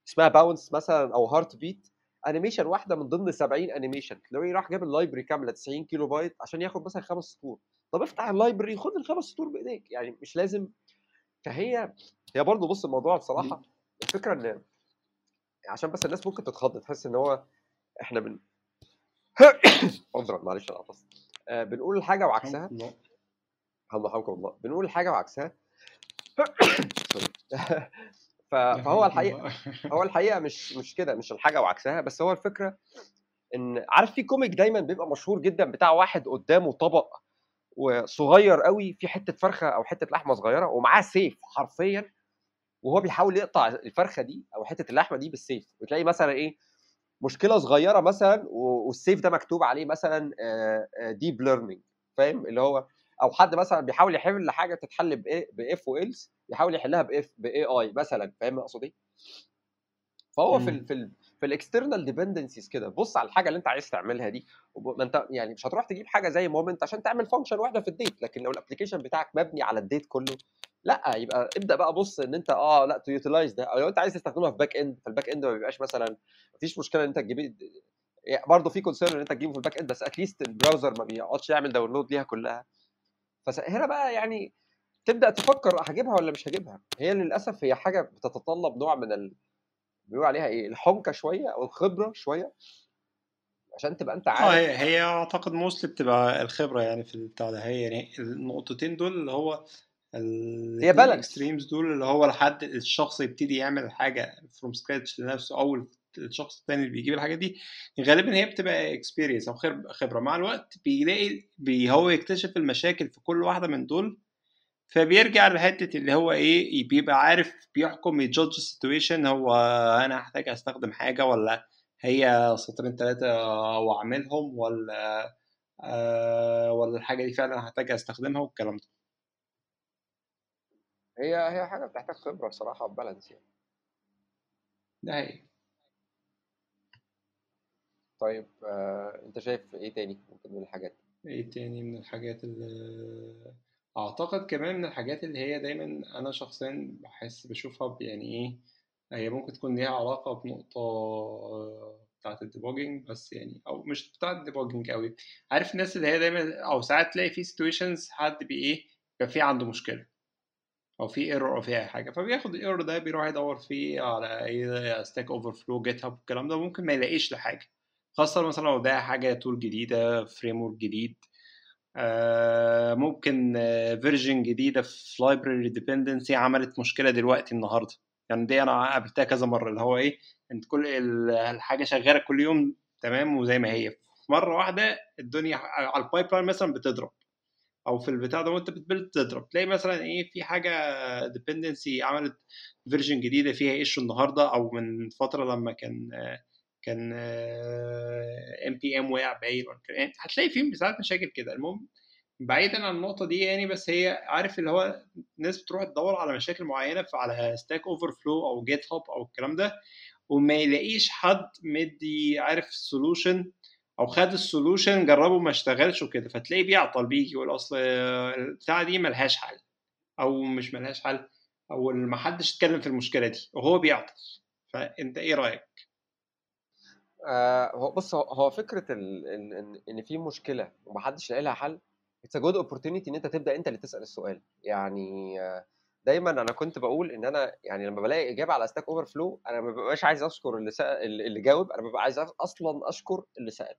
اسمها باونس مثلا او هارت بيت، انيميشن واحده من ضمن سبعين انيميشن، تلاقيه راح جاب اللايبرري كامله تسعين كيلو بايت عشان ياخد مثلا خمس سطور. طب افتح اللايبرري خد الخمس سطور بايديك، يعني مش لازم. فهي هي برضه بص الموضوع بصراحه الفكره ان عشان بس الناس ممكن تتخض تحس ان هو احنا بن اضرب معلش انا قصدي آه بنقول الحاجه وعكسها، الله يحفظكم الله، بنقول الحاجه وعكسها. فهو الحقيقه هو الحقيقه مش مش كده، مش الحاجه وعكسها. بس هو الفكره ان عارف في كوميك دايما بيبقى مشهور جدا بتاع واحد قدامه طبق وصغير قوي في حته فرخه او حته لحمه صغيره، ومعاه سيف حرفيا، وهو بيحاول يقطع الفرخه دي او حته اللحمه دي بالسيف. وتلاقي مثلا ايه مشكله صغيره مثلا، والسيف ده مكتوب عليه مثلا ديب ليرنينج، فاهم اللي هو، او حد مثلا بيحاول يحل حاجه تتحل باف والس يحاول يحلها باف باي اي مثلا، فاهم اقصد ايه؟ فهو مم. في ال في ال في الاكسترنال ديبندنسيز كده، بص على الحاجه اللي انت عايز تعملها دي. ما انت يعني مش هتروح تجيب حاجه زي مومنت عشان تعمل فانكشن واحده في الديت، لكن لو الابلكيشن بتاعك مبني على الديت كله، لا يبقى ابدا بقى بص ان انت اه لا تيوتيلايز ده. او لو انت عايز تستخدمها في باك اند، فالباك اند ما بيبقاش مثلا، ما فيش مشكله ان انت تجيب، برضه في كونسيرن ان انت تجيبه في الباك اند، بس اتليست البراوزر ما بيقعدش يعمل داونلود ليها كلها. فهنا بقى يعني تبدا تفكر هجيبها ولا مش هجيبها. هي للاسف هي حاجه بتتطلب نوع من ال... بيقولوا عليها ايه، الحنكه شويه او الخبره شويه، عشان تبقى انت عارف. هي, هي اعتقد موصل بتبقى الخبره يعني في بتاع ده. هي يعني النقطتين دول اللي هو هي بالاكستريمز دول، اللي هو لحد الشخص يبتدي يعمل حاجه فروم سكراتش لنفسه، او الشخص الثاني اللي بيجيب الحاجه دي غالبا هي بتبقى اكسبيرينس او خبره. مع الوقت بيلاقي بي هو يكتشف المشاكل في كل واحده من دول، فبيرجع لحته اللي هو ايه بيبقى عارف بيحكم يجادج السيتويشن. هو انا هحتاج استخدم حاجه، ولا هي سطرين ثلاثه واعملهم، ولا آه ولا الحاجه دي فعلا هحتاج استخدمها والكلام ده. هي هي حاجه بتحتاج خبره بصراحه وبالانس يعني. ده هي. طيب آه، انت شايف ايه تاني ممكن من الحاجات؟ ايه تاني من الحاجات اللي اعتقد كمان من الحاجات اللي هي دايما انا شخصيا بحس بشوفها يعني ايه، هي ممكن تكون ليها علاقه بنقطه بتاعه الديبوجينج، بس يعني او مش بتاعه الديبوجينج قوي. عارف الناس اللي هي دايما او ساعات تلاقي في سيتويشنز حد بايه بقى في عنده مشكله او في ايرور او في اي حاجه، فبياخد الايرور ده بيروح يدور فيه على اي ستاك اوفر فلو، جيت هاب، الكلام ده، ممكن ما يلاقيش لحاجه. خاصة مثلا لو ده حاجة تول جديدة، فريم ورك جديد، آه ممكن فيرجن جديدة في لايبراري ديبندنسي عملت مشكلة دلوقتي النهاردة. يعني دي أنا قابلتها كذا مرة، اللي هو إيه، أنت كل الحاجة شغالة كل يوم تمام وزي ما هي، مرة واحدة الدنيا على البايبلاين مثلا بتضرب، أو في البتاع ده وأنت بتبلد تضرب، تلاقي مثلا إيه في حاجة ديبندنسي عملت فيرجن جديدة فيها إيشو النهاردة، أو من فترة لما كان كان ام بي ام وقع بعيد، هتلاقي فيه ساعات مشاكل كده. المهم بعيدا عن النقطه دي يعني، بس هي عارف اللي هو الناس بتروح تدور على مشاكل معينه على ستاك اوفر فلو او جيت هاب او الكلام ده، وما يلاقيش حد مدي عارف السولوشن، او خد السولوشن جربه ما اشتغلش وكده، فتلاقيه بيعطل، بيجي يقول اصل البتاعه دي ملهاش حل، او مش ملهاش حل، او ما حدش اتكلم في المشكله دي وهو بيعطل. فانت ايه رايك؟ آه بص، هو فكره ال ان ان, إن في مشكله ومحدش لاقي لها حل، اتس جود اوبورتيونيتي ان انت تبدا انت اللي تسال السؤال. يعني آه دايما انا كنت بقول ان انا يعني لما بلاقي اجابه على ستاك اوفر فلو انا ما ببقاش عايز اشكر اللي سأل اللي جاوب، انا ببقى عايز اصلا اشكر اللي سال،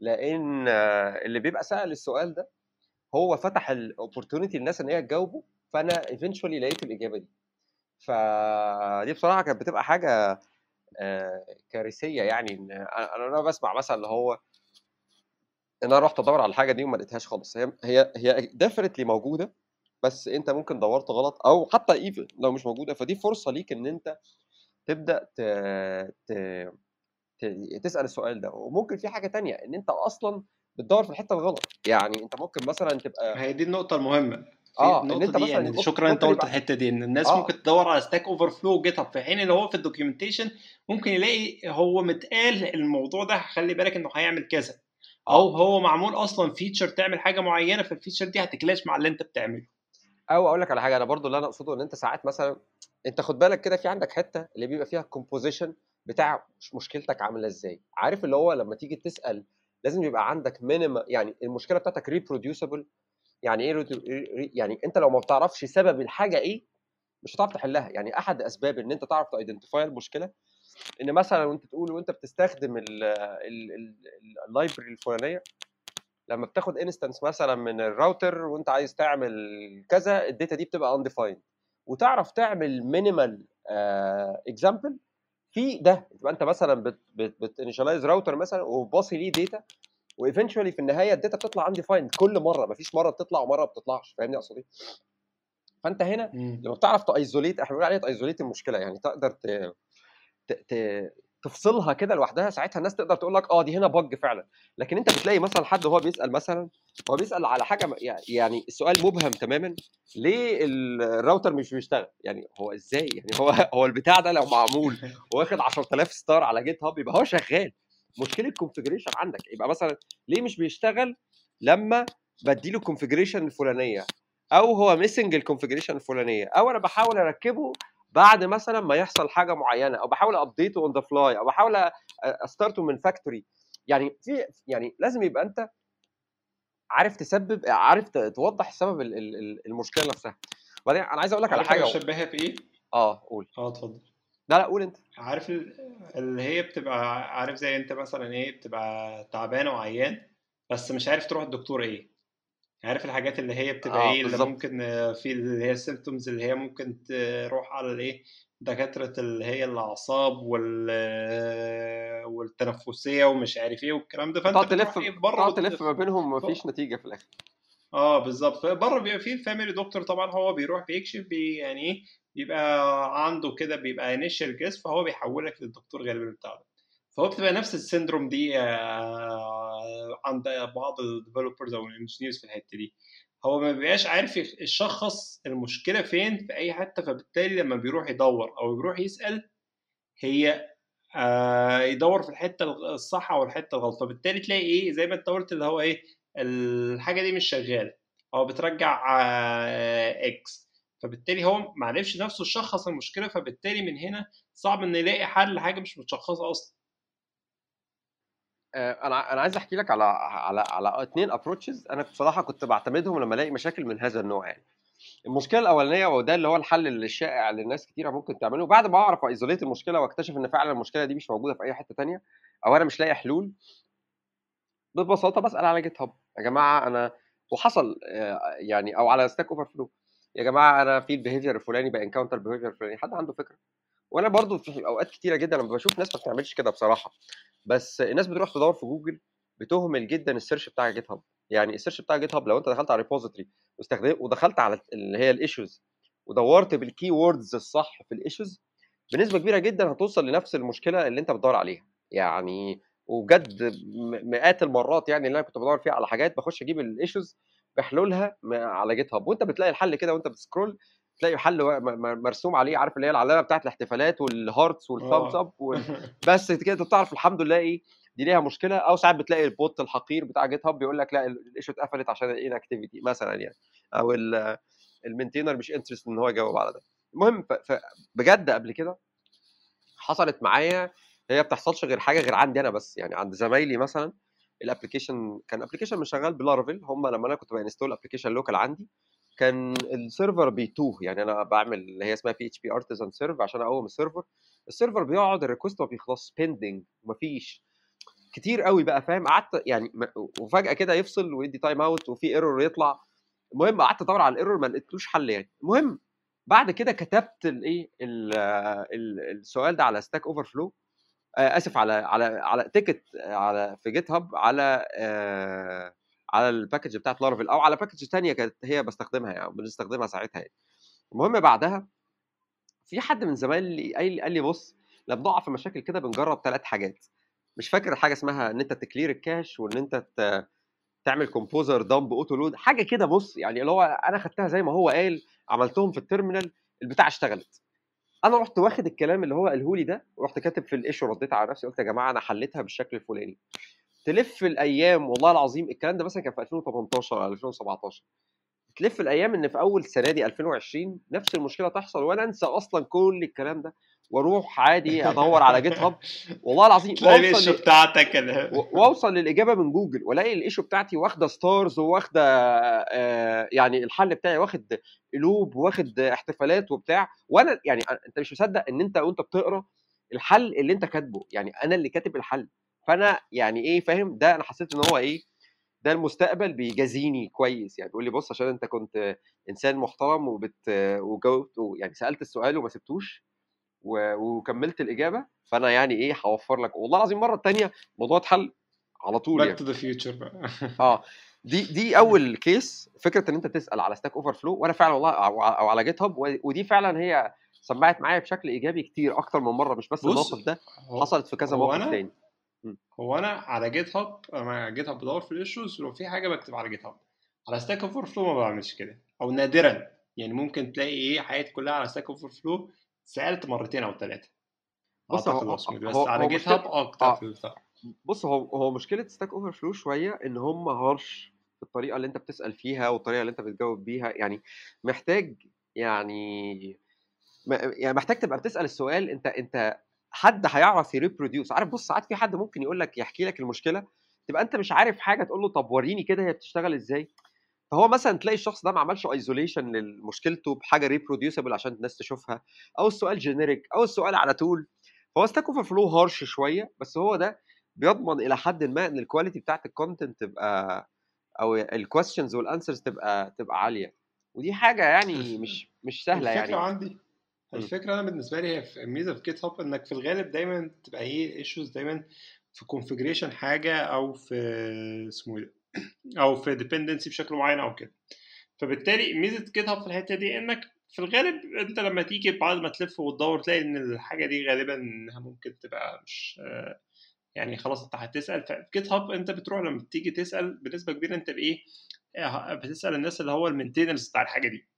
لان آه اللي بيبقى سال السؤال ده هو فتح الاوبورتيونيتي للناس ان هي تجاوبه، فانا ايفينشولي لقيت الاجابه دي. فدي بصراحه كانت بتبقى حاجه آه كارثيه. يعني انا انا بسمع مثلا اللي هو ان انا رحت ادور على الحاجه دي وما لقيتهاش خالص، هي هي هي ديفينتلي موجوده، بس انت ممكن دورت غلط، او حتى ايفن لو مش موجوده فدي فرصه ليك ان انت تبدا ت... ت... ت... تسال السؤال ده. وممكن في حاجه تانية ان انت اصلا بتدور في الحته الغلط، يعني انت ممكن مثلا تبقى هي دي النقطه المهمه. اه ان انت مثلا يعني شكرا انت قلت الحته دي، ان الناس آه. ممكن تدور على ستاك اوفر فلو جيت هاب، في حين ان هو في الدوكيومنتيشن ممكن يلاقي هو متقال الموضوع ده، خلي بالك انه هيعمل كذا، او هو معمول اصلا فيتشر تعمل حاجه معينه، فالفيتشر دي هتكلاش مع اللي انت بتعمله. او اقول لك على حاجه انا برضو اللي انا اقصده، ان انت ساعات مثلا انت خد بالك كده في عندك حته اللي بيبقى فيها الكومبوزيشن بتاع مشكلتك عامله ازاي، عارف اللي هو لما تيجي تسال لازم يبقى عندك مينيمم، يعني المشكله بتاعتك ريبروديوسبل. يعني ايه يعني؟ انت لو ما بتعرفش سبب الحاجه ايه مش هتعرف تحلها. يعني احد اسباب ان انت تعرف تايدنتيفاي المشكله، ان مثلا وانت تقول وانت بتستخدم اللايبرري الفلانيه، لما بتاخد انستنس مثلا من الراوتر وانت عايز تعمل كذا، الداتا دي بتبقى انديفايند، وتعرف تعمل مينيمال اكزامبل في ده، تبقى انت مثلا بتانيشالايز راوتر مثلا وباصي ليه داتا، وايفينشولي في النهايه الداتا بتطلع عندي فايند كل مره، مفيش مره بتطلع ومره ما بتطلعش، فاهمني اقصد ايه؟ فانت هنا مم. لما بتعرف تايزوليت، احنا بنقول عليها تايزوليت المشكله، يعني تقدر ت... ت... ت... تفصلها كده لوحدها، ساعتها الناس تقدر تقول لك اه دي هنا بج فعلا. لكن انت بتلاقي مثلا حد هو بيسال مثلا، هو بيسال على حاجه يعني السؤال مبهم تماما، ليه الراوتر مش بيشتغل؟ يعني هو ازاي يعني هو هو البتاع ده لو معمول واخد عشرة آلاف ستار على جيت هاب يبقى هو شغال. مشكله كونفيجريشن عندك، يبقى مثلا ليه مش بيشتغل لما بديله الكونفيجريشن الفلانيه، او هو ميسنج الكونفيجريشن الفلانيه، او انا بحاول اركبه بعد مثلا ما يحصل حاجه معينه، او بحاول ابديته اون ذا فلاي، او بحاول استارته من فاكتوري. يعني في يعني لازم يبقى انت عارف تسبب، عارف توضح سبب المشكله نفسها. وبعدين انا عايز اقول لك على حاجه شبهها في ايه. اه قول. اه اتفضل. لا لا قول انت. عارف اللي هي بتبقى عارف زي انت مثلا ايه، بتبقى تعبان وعيان بس مش عارف تروح الدكتور، ايه عارف الحاجات اللي هي بتبقى آه ايه اللي ممكن في اللي هي السيمبتومز اللي هي ممكن تروح على الايه دكاتره اللي هي الاعصاب وال والتنفسيه ومش عارف ايه والكلام ده، فانت تلف بره تلف ما بينهم مفيش نتيجه في الاخر. اه بالظبط. بره بيبقى في الفاميلي دكتور طبعا، هو بيروح بيكشف بي يعني ايه، بيبقى عنده كده بيبقى انيشال جيس، فهو بيحولك للدكتور غالبا بتاعه. فهو بتبقى نفس السندروم دي عند بعض الديفلوبرز او الانجينيرز في الحته دي، هو ما بيبقاش عارف يشخص المشكله فين في اي حته، فبالتالي لما بيروح يدور او بيروح يسال هي يدور في الحته الصح او الحته الغلط، فبالتالي تلاقي ايه زي ما انت قلت اللي هو ايه الحاجه دي مش شغاله او بترجع اكس، فبالتالي هو معرفش نفسه يشخص المشكله، فبالتالي من هنا صعب ان يلاقي حل لحاجه مش متشخصه اصلا. انا انا عايز احكي لك على على على اثنين ابروتشز انا بصراحه كنت بعتمدهم لما الاقي مشاكل من هذا النوع. يعني المشكله الاولانيه، وده اللي هو الحل الشائع اللي الناس كتيره ممكن تعمله، بعد ما اعرف ايزوليت المشكله واكتشف ان فعلا المشكله دي مش موجوده في اي حته ثانيه او انا مش لاقي حلول، ببساطه بسال على جيت هاب، يا جماعه انا وحصل يعني، او على ستاك اوفر فلو، يا جماعه انا في البيهيفير الفلاني بانكاونتر البيهيفير الفلاني، حد عنده فكره؟ وانا برضو في اوقات كتيره جدا لما بشوف ناس ما بتعملش كده بصراحه، بس الناس بتروح تدور في جوجل، بتهمل جدا السيرش بتاع جيت هاب. يعني السيرش بتاع جيت هاب لو انت دخلت على ريبوزيتوري واستخدمت ودخلت على اللي هي الايشوز ودورت بالكي ووردز الصح في الايشوز، بنسبه كبيره جدا هتوصل لنفس المشكله اللي انت بتدور عليها. يعني وجد مئات المرات يعني اللي انا كنت بدور فيها على حاجات، بخش اجيب الايشوز بحلولها على جيت هاب، وانت بتلاقي الحل كده وانت بتسكرول تلاقي حل مرسوم عليه، عارف اللي هي العلامه بتاعت الاحتفالات والهارتس والثامبس اب وال... بس كده انت بتعرف الحمد لله ايه دي ليها مشكله. او ساعات بتلاقي البوت الحقير بتاع جيت هاب بيقول لك لا الايشو اتقفلت عشان الان اكتيفيتي مثلا يعني، او المينتينر مش انترست ان هو يجاوب على ده. المهم بجد قبل كده حصلت معايا، هي ما بتحصلش غير حاجه غير عندي انا بس، يعني عند زمايلي مثلا الابلكيشن كان ابلكيشن مش شغال بلارفل، هم لما انا كنت بانستول ابلكيشن لوكال عندي كان السيرفر بيتوه، يعني انا بعمل اللي هي اسمها بي اتش بي ارتيزان سيرف عشان اقوم السيرفر، السيرفر بيقعد الريكوست ما بيخلصش بيندنج ومفيش كتير قوي بقى فاهم، قعدت يعني وفجاه كده يفصل ويدي تايم اوت وفي ايرور يطلع. المهم قعدت ادور على الايرور ما لقيتلوش حل يعني. المهم بعد كده كتبت الايه السؤال ده على ستاك اوفر فلو، اسف على على على تيكت على في جيت هاب على آه على الباكج بتاعت لارفل او على باكج ثانيه كانت هي بستخدمها يعني بنستخدمها ساعتها يعني. المهم بعدها في حد من زمايلي قال قال لي بص لما بنقع في مشاكل كده بنجرب ثلاث حاجات، مش فاكر حاجه اسمها ان انت تكلير الكاش وان انت تعمل كومبوزر دمب اوتو لود حاجه كده. بص يعني اللي هو انا خدتها زي ما هو قال عملتهم في التيرمينال البتاع اشتغلت، انا رحت واخد الكلام اللي هو قاله لي ده ورحت كاتب في الايشو رديت على نفسي قلت يا جماعه انا حليتها بالشكل الفلاني. تلف الايام والله العظيم الكلام ده مثلا كان في ألفين وثمانتاشر او ألفين وسبعتاشر، تلف الايام ان في اول سنه دي ألفين وعشرين نفس المشكله تحصل وانا انسى اصلا كل الكلام ده واروح عادي ادور على جيت هاب والله العظيم تلاقي الايشو بتاعتك كده واوصل للاجابه من جوجل والاقي الايشو بتاعتي واخده ستارز وواخده آه يعني الحل بتاعي واخد قلوب واخد احتفالات وبتاع، وانا يعني انت مش مصدق ان انت وانت بتقرا الحل اللي انت كاتبه، يعني انا اللي كاتب الحل. فانا يعني ايه فاهم ده، انا حسيت ان هو ايه ده المستقبل بيجازيني كويس يعني، بيقول لي بص عشان انت كنت انسان محترم وبت وجاوبت يعني سالت السؤال وما سبتوش وكملت الاجابه، فانا يعني ايه هوفر لك والله العظيم مره ثانيه الموضوع اتحل على طول يعني. باك تو ذا فيوتشر بقى. اه دي دي اول كيس، فكره ان انت تسال على ستاك اوفر فلو، وانا فعلا والله او على جيت هاب، ودي فعلا هي سمعت معايا بشكل ايجابي كتير اكتر من مره، مش بس الموقف ده حصلت في كذا موقف ثاني. هو انا على جيت هاب انا جيت هاب بدور في الايشوز، لو في حاجه بكتب على جيت هاب. على ستاك اوفر فلو ما بعملش كده او نادرا يعني، ممكن تلاقي ايه حياتي كلها على ستاك اوفر فلو سالت مرتين او ثلاثه. بص هو بس على جيت هاب اكتر في البتاع. بص هو هو مشكله ستاك اوفر فلو شويه ان هم هارش في الطريقه اللي انت بتسال فيها والطريقه اللي انت بتجاوب بيها، يعني محتاج يعني يعني محتاج تبقى بتسال السؤال انت انت حد هيعرف يريبروديوس عارف. بص ساعات في حد ممكن يقول لك يحكي لك المشكله تبقى انت مش عارف حاجه تقول له طب وريني كده هي بتشتغل ازاي، فهو مثلا تلاقي الشخص ده ما عملش ايزوليشن لمشكلته بحاجه ريبروديوسبل عشان الناس تشوفها، او السؤال جينيريك او السؤال على طول، فهو ستاك اوفر فلو هارش شويه، بس هو ده بيضمن الى حد ما ان الكواليتي بتاعت الكونتنت تبقى او الكويستشنز والانسرز تبقى تبقى عاليه، ودي حاجه يعني مش مش سهله يعني. الفكره عندي الفكره انا بالنسبه لي هي الميزه في جيت هاب انك في الغالب دايما تبقى ايه الايشوز دايما في كونفيجريشن حاجه او في اسمه ايه او في ديبندنسي بشكل معين او كده، فبالتالي ميزه جيت هاب في الحته دي انك في الغالب انت لما تيجي بعد ما تلف وتدور تلاقي ان الحاجه دي غالبا انها ممكن تبقى مش يعني خلاص انت هتسال. في جيت هاب انت بتروح لما تيجي تسال بنسبه كبيره انت بايه بتسال الناس اللي هو المينتينرز بتاع الحاجه دي،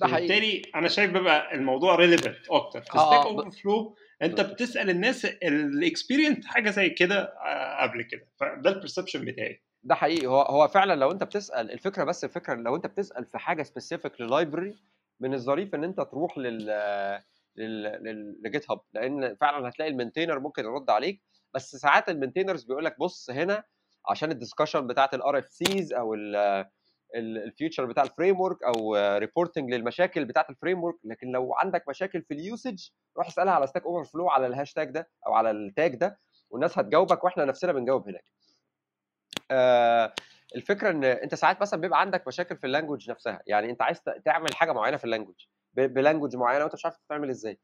بالتالي انا شايف بقى الموضوع ريليفنت اكتر. في ستاك اوفر فلو انت بتسال الناس الاكسبيرينس حاجه زي كده قبل كده، فده البرسبشن بتاعي. ده حقيقي هو هو فعلا لو انت بتسال الفكره، بس الفكره لو انت بتسال في حاجه سبيسيفيك للايبرري من الظريف ان انت تروح لل لل لجيت هاب، لان فعلا هتلاقي المينتينر ممكن يرد عليك، بس ساعات المينتينرز بيقول لك بص هنا عشان الدسكشن بتاعه الار اف سيز او الفيوتشر بتاع الفريم ورك او ريبورتنج للمشاكل بتاعه الفريم ورك، لكن لو عندك مشاكل في اليوسج روح اسالها على ستاك اوفر فلو على الهاشتاج ده او على التاج ده، والناس هتجاوبك واحنا نفسنا بنجاوب هناك. آه الفكره ان انت ساعات مثلا بيبقى عندك مشاكل في اللانجوج نفسها، يعني انت عايز تعمل حاجه معينه في اللانجوج بلانجوج معينه وانت مش عارف تعمل ازاي،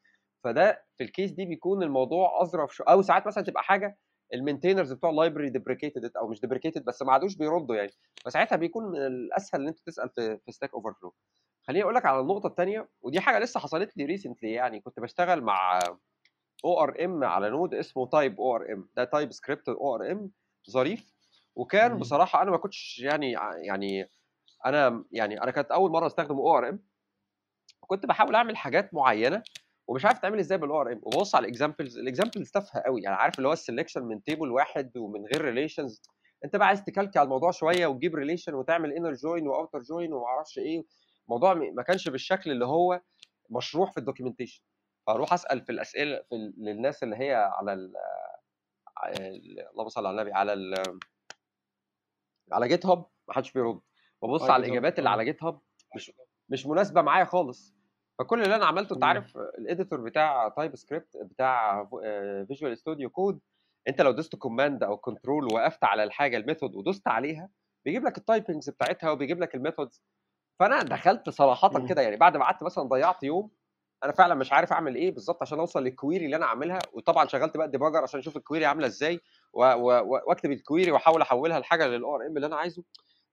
فده في الكيس دي بيكون الموضوع اظرف شو. او ساعات مثلا تبقى حاجه المينتينرز بتوع اللايبرري ديبريكيتد او مش ديبريكيتد بس ما عادوش بيردوا يعني، فساعتها بيكون الاسهل ان انت تسال في ستاك اوفر فلو. خليني اقول لك على النقطه الثانيه، ودي حاجه لسه حصلت لي ريسنتلي، يعني كنت بشتغل مع او ار ام على نود اسمه تايب او ار ام، ده تايب سكريبت او ار ام ظريف، وكان بصراحه انا ما كنتش يعني يعني انا يعني انا كانت اول مره استخدم او ار ام، كنت بحاول اعمل حاجات معينه ومش عارف تعمل ازاي بالاو ار ام، وببص على الاكزامبلز، الاكزامبلز تافهه قوي، يعني عارف اللي هو السلكشن من تيبل واحد ومن غير ريليشنز، انت بقى عايز تكلكع الموضوع شويه وتجيب ريليشن وتعمل انر جوين واوتر جوين وما اعرفش ايه، الموضوع ما كانش بالشكل اللي هو مشروح في الدوكيومنتيشن. فاروح اسال في الاسئله في ال... للناس اللي هي على ال... اللهم صل على النبي على ال... على جيت هاب، ما حدش بيرد، ببص على الاجابات اللي على جيت هاب مش مش مناسبه معايا خالص. فكل اللي انا عملته انت عارف الاديتور بتاع تايب سكريبت بتاع فيجوال ستوديو كود، انت لو دوست كوماند او كنترول ووقفت على الحاجه الميثود ودوست عليها بيجيب لك التايبنجز بتاعتها وبيجيب لك الميثودز. فانا دخلت صراحه كده يعني بعد ما قعدت مثلا ضيعت يوم انا فعلا مش عارف اعمل ايه بالظبط عشان اوصل للكويري اللي انا عاملها، وطبعا شغلت بقى الديباجر عشان اشوف الكويري عامله ازاي واكتب الكويري واحاول احولها لحاجه للاو ار ام اللي انا عايزه،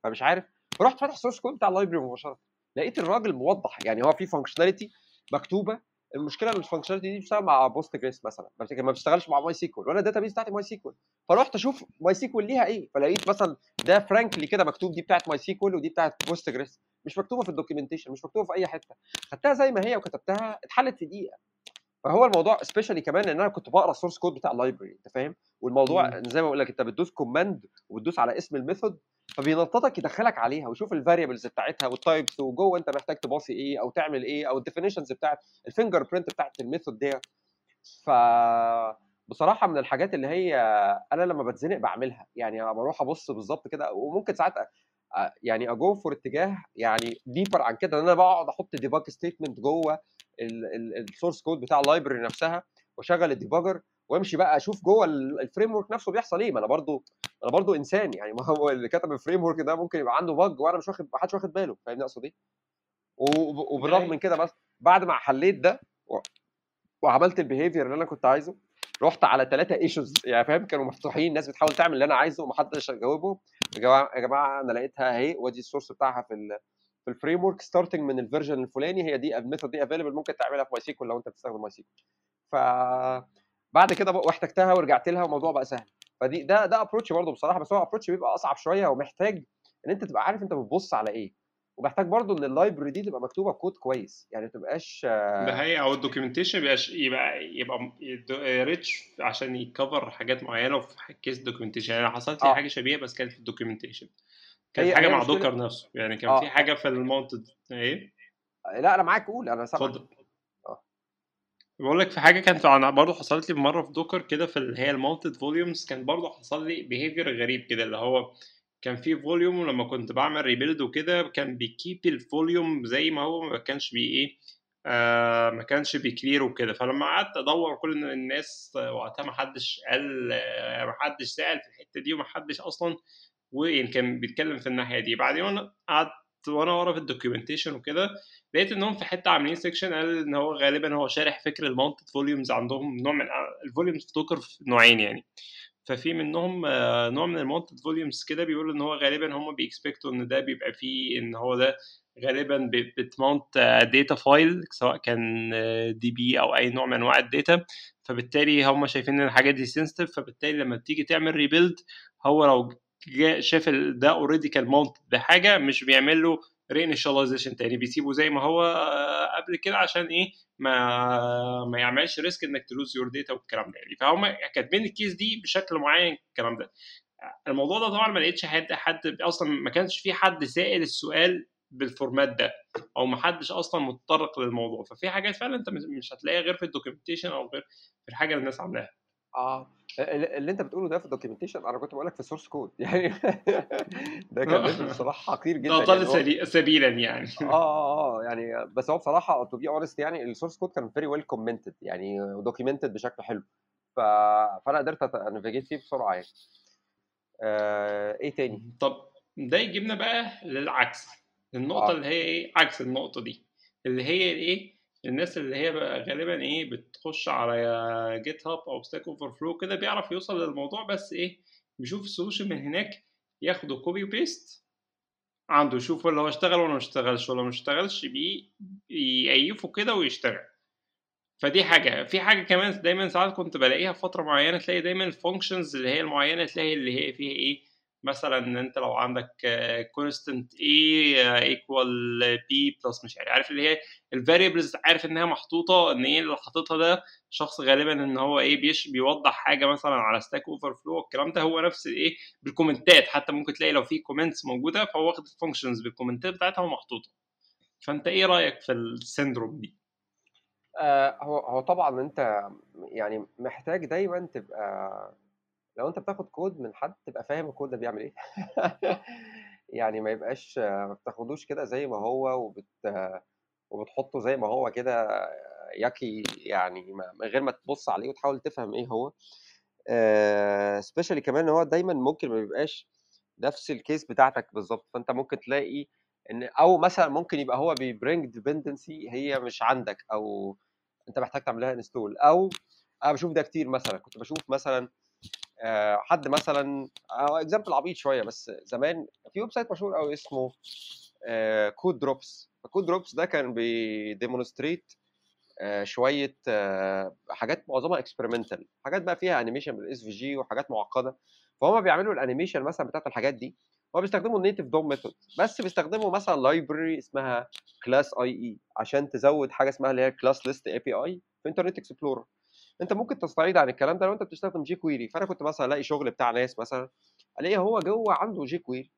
فمش عارف. فرحت فاتح السورس كود بتاع اللايبرري مباشره، لقيت الراجل موضح يعني هو في فانكشناليتي مكتوبه، المشكله ان الفانكشناليتي دي بتشتغل مع بوست جريس مثلا ما بتشتغلش مع ماي سيكول، وانا الداتا بيس بتاعتي ماي سيكول، فروحت اشوف ماي سيكول ليها ايه، فلقيت مثلا ده فرانكلي كده مكتوب دي بتاعت ماي سيكول ودي بتاعت بوست جريس، مش مكتوبه في الدوكيومنتيشن، مش مكتوبه في اي حته، خدتها زي ما هي وكتبتها اتحلت في دقيقه. فهو الموضوع سبيشالي كمان ان انا كنت بقرا السورس كود بتاع اللايبرري انت فاهم، والموضوع زي ما بقول لك انت بتدوس كوماند وبتدوس على اسم الميثود فبينططك يدخلك عليها ويشوف الفاريبلز بتاعتها والتايبس وجوه انت محتاج تباصي ايه او تعمل ايه او الديفينيشنز بتاعت الفينجر برنت بتاعت الميثود دي. فبصراحه من الحاجات اللي هي انا لما بتزنق بعملها، يعني انا بروح ابص بالظبط كده، وممكن ساعات يعني اجو فور اتجاه يعني ديبر عن كده، ان انا بقعد احط ديباج ستيتمنت جوه السورس كود بتاع اللايبرري نفسها واشغل الديباجر وامشي بقى اشوف جوه الفريم ورك نفسه بيحصل ايه. ما انا برضو انا برضو انسان يعني، ما هو اللي كتب الفريم ورك ده ممكن يبقى عنده باج وانا مش واخد، ما حدش واخد باله، فاهمني اقصد ايه؟ وبالرغم من كده بس بعد ما حليت ده وعملت البيهيفير اللي انا كنت عايزه، رحت على ثلاثه ايشوز يعني فاهم، كانوا مفتوحين الناس بتحاول تعمل اللي انا عايزه ومحدش جاوبه. يا جماعه انا لقيتها اهي، ودي السورس بتاعها في في الفريم ورك ستارتنج من الفيرجن الفلاني، هي دي الميثود دي افيلبل ممكن تعملها في ماي سيكول لو انت بتستخدم ماي سيكول. ف بعد كده واحتجتها ورجعت لها والموضوع بقى سهل. فدي ده ده ابروتش برضه بصراحه، بس هو ابروتش بيبقى اصعب شويه ومحتاج ان انت تبقى عارف انت بتبص على ايه، ومحتاج برضه ان اللايبرري دي تبقى مكتوبه كود كويس، يعني ما تبقاش ده هي او الدوكيومنتيشن يبقاش يبقى يبقى, يبقى ريتش عشان يكفر حاجات معينه. وفي كيس دوكيومنتيشن يعني حصلت لي آه. حاجه شبيهه بس كانت في الدوكيومنتيشن، كانت حاجه مع دوكر نفسه يعني كان آه. في حاجه في المونتد ايه. لا انا معاك، قول انا سامعك. اتفضل. بقول لك في حاجه كانت برضه حصلت لي مره في دوكر كده في اللي هي المالتد فوليومز، كان برضه حصل لي بيهيفير غريب كده، اللي هو كان في فوليوم ولما كنت بعمل ريبيلد وكده كان بيكيب الفوليوم زي ما هو، ما كانش بي ايه آه ما كانش بيكلير وكده. فلما قعدت ادور كل الناس وقتها ما حدش قال، ما حدش سال في الحته دي وما حدش اصلا وين كان بيتكلم في الناحيه دي. بعدين قعدت وانا ورا في الدوكيومنتيشن وكده لقيت انهم في حته عاملين سيكشن قال ان هو غالبا هو شارح فكر المونتد فوليومز، عندهم نوع من الفوليومز في دوكر نوعين يعني، ففي منهم نوع من المونتد فوليومز كده بيقولوا ان هو غالبا هم بيكسبكتوا ان ده بيبقى فيه ان هو ده غالبا بتمونت داتا فايل سواء كان دي بي او اي نوع من انواع الداتا، فبالتالي هم شايفين ان الحاجات دي سنسيتيف، فبالتالي لما بتيجي تعمل ريبيلد هو لو شاف ده اوريدي كان مونت بحاجه مش بيعمل له رينيشاليزيشن تاني، بيسيبه زي ما هو قبل كده عشان ايه ما ما يعملش ريسك انك تلوز يور داتا والكلام ده يعني. فهم كاتبين الكيس دي بشكل معين الكلام ده. الموضوع ده طبعا ما لقيتش حد حد اصلا ما كانش في حد سائل السؤال بالفورمات ده او ما حدش اصلا متطرق للموضوع، ففي حاجات فعلا انت مش هتلاقيها غير في الدوكيومنتيشن او غير في الحاجه اللي الناس عاملاها. اه اللي انت بتقوله ده في الدوكيومنتيشن، انا كنت بقول لك في السورس كود يعني ده كان بصراحه حقير جدا. ده طال يعني سبيلا يعني اه اه اه يعني بس هو بصراحه تو بي اونست يعني السورس كود كان فيري ويل كومنتد يعني دوكيومنتد بشكل حلو، ف... فانا قدرت انفيجيت فيه بسرعه يعني. آه... ايه تاني؟ طب ده يجيبنا بقى للعكس، النقطه آه. اللي هي ايه عكس النقطه دي، اللي هي ايه الناس اللي هي بقى غالبا ايه بتخش على جيت هاب او ستاك اوفر فلو كده، بيعرف يوصل للموضوع بس ايه بيشوف السولوشن من هناك، ياخده كوبي بيست عنده، يشوف ولا هو اشتغل ولا ما اشتغلش ولا ما اشتغلش بيقيفه كده ويشتغل. فدي حاجه. في حاجه كمان دايما ساعات كنت بلاقيها في فتره معينه، تلاقي دايما الفانكشنز اللي هي المعينه تلاقي اللي هي فيها ايه مثلا انت لو عندك كونستنت اي ايكوال بي بلس مش عارف عارف اللي هي الفاريبلز، عارف انها محطوطه ان ايه اللي حاططها ده شخص غالبا ان هو ايه بيش بيوضح حاجه مثلا على ستاك اوفر فلو الكلام ده، هو نفس الايه بالكومنتات، حتى ممكن تلاقي لو في كومنتس موجوده فهو واخد الفانكشنز بالكومنتات بتاعتها محطوطه. فانت ايه رايك في السيندروم دي؟ آه هو هو طبعا انت يعني محتاج دايما تبقى لو انت بتاخد كود من حد تبقى فاهم الكود ده بيعمل ايه يعني ما يبقاش ما بتاخدوش كده زي ما هو وبت وبتحطه زي ما هو كده ياكي يعني من غير ما تبص عليه وتحاول تفهم ايه هو. سبيشالي كمان هو دايما ممكن ما يبقاش نفس الكيس بتاعتك بالظبط، فانت ممكن تلاقي ان او مثلا ممكن يبقى هو بيبرينج ديبندنسي هي مش عندك او انت محتاج تعملها انستول، او انا بشوف ده كتير مثلا. كنت بشوف مثلا أه حد مثلا اكزامبل عبيط شويه بس زمان في ويب سايت مشهور قوي اسمه أه كود دروبس. فكود دروبس ده كان بيديمونستريت أه شويه أه حاجات معظمها اكسبيرمنتال، حاجات بقى فيها انيميشن بالاس في جي وحاجات معقده. فهم بيعملوا الانيميشن مثلا بتاعت الحاجات دي، هو بيستخدموا النيتف دوم ميثود بس بيستخدموا مثلا لايبرري اسمها كلاس اي اي عشان تزود حاجه اسمها اللي هي كلاس ليست اي بي اي في انترنت اكسبلورر. انت ممكن تستعيد عن الكلام ده لو انت بتستخدم جي كويري. فانا كنت مثلا الاقي شغل بتاع ناس مثلا الاقيه هو جوه عنده جي كويري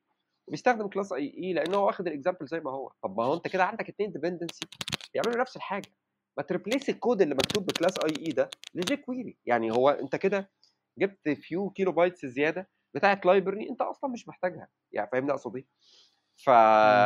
وبيستخدم كلاس اي اي لان هو واخد الاكزامبل زي ما هو. طب ما هو انت كده عندك اتنين ديبندنسي بيعملوا نفس الحاجه، ما تريبليس الكود اللي مكتوب بكلاس اي اي ده لجي كويري. يعني هو انت كده جبت فيو كيلو بايتس زياده بتاعت لايبرري انت اصلا مش محتاجها، يعني فاهمني اقصد ايه؟ فا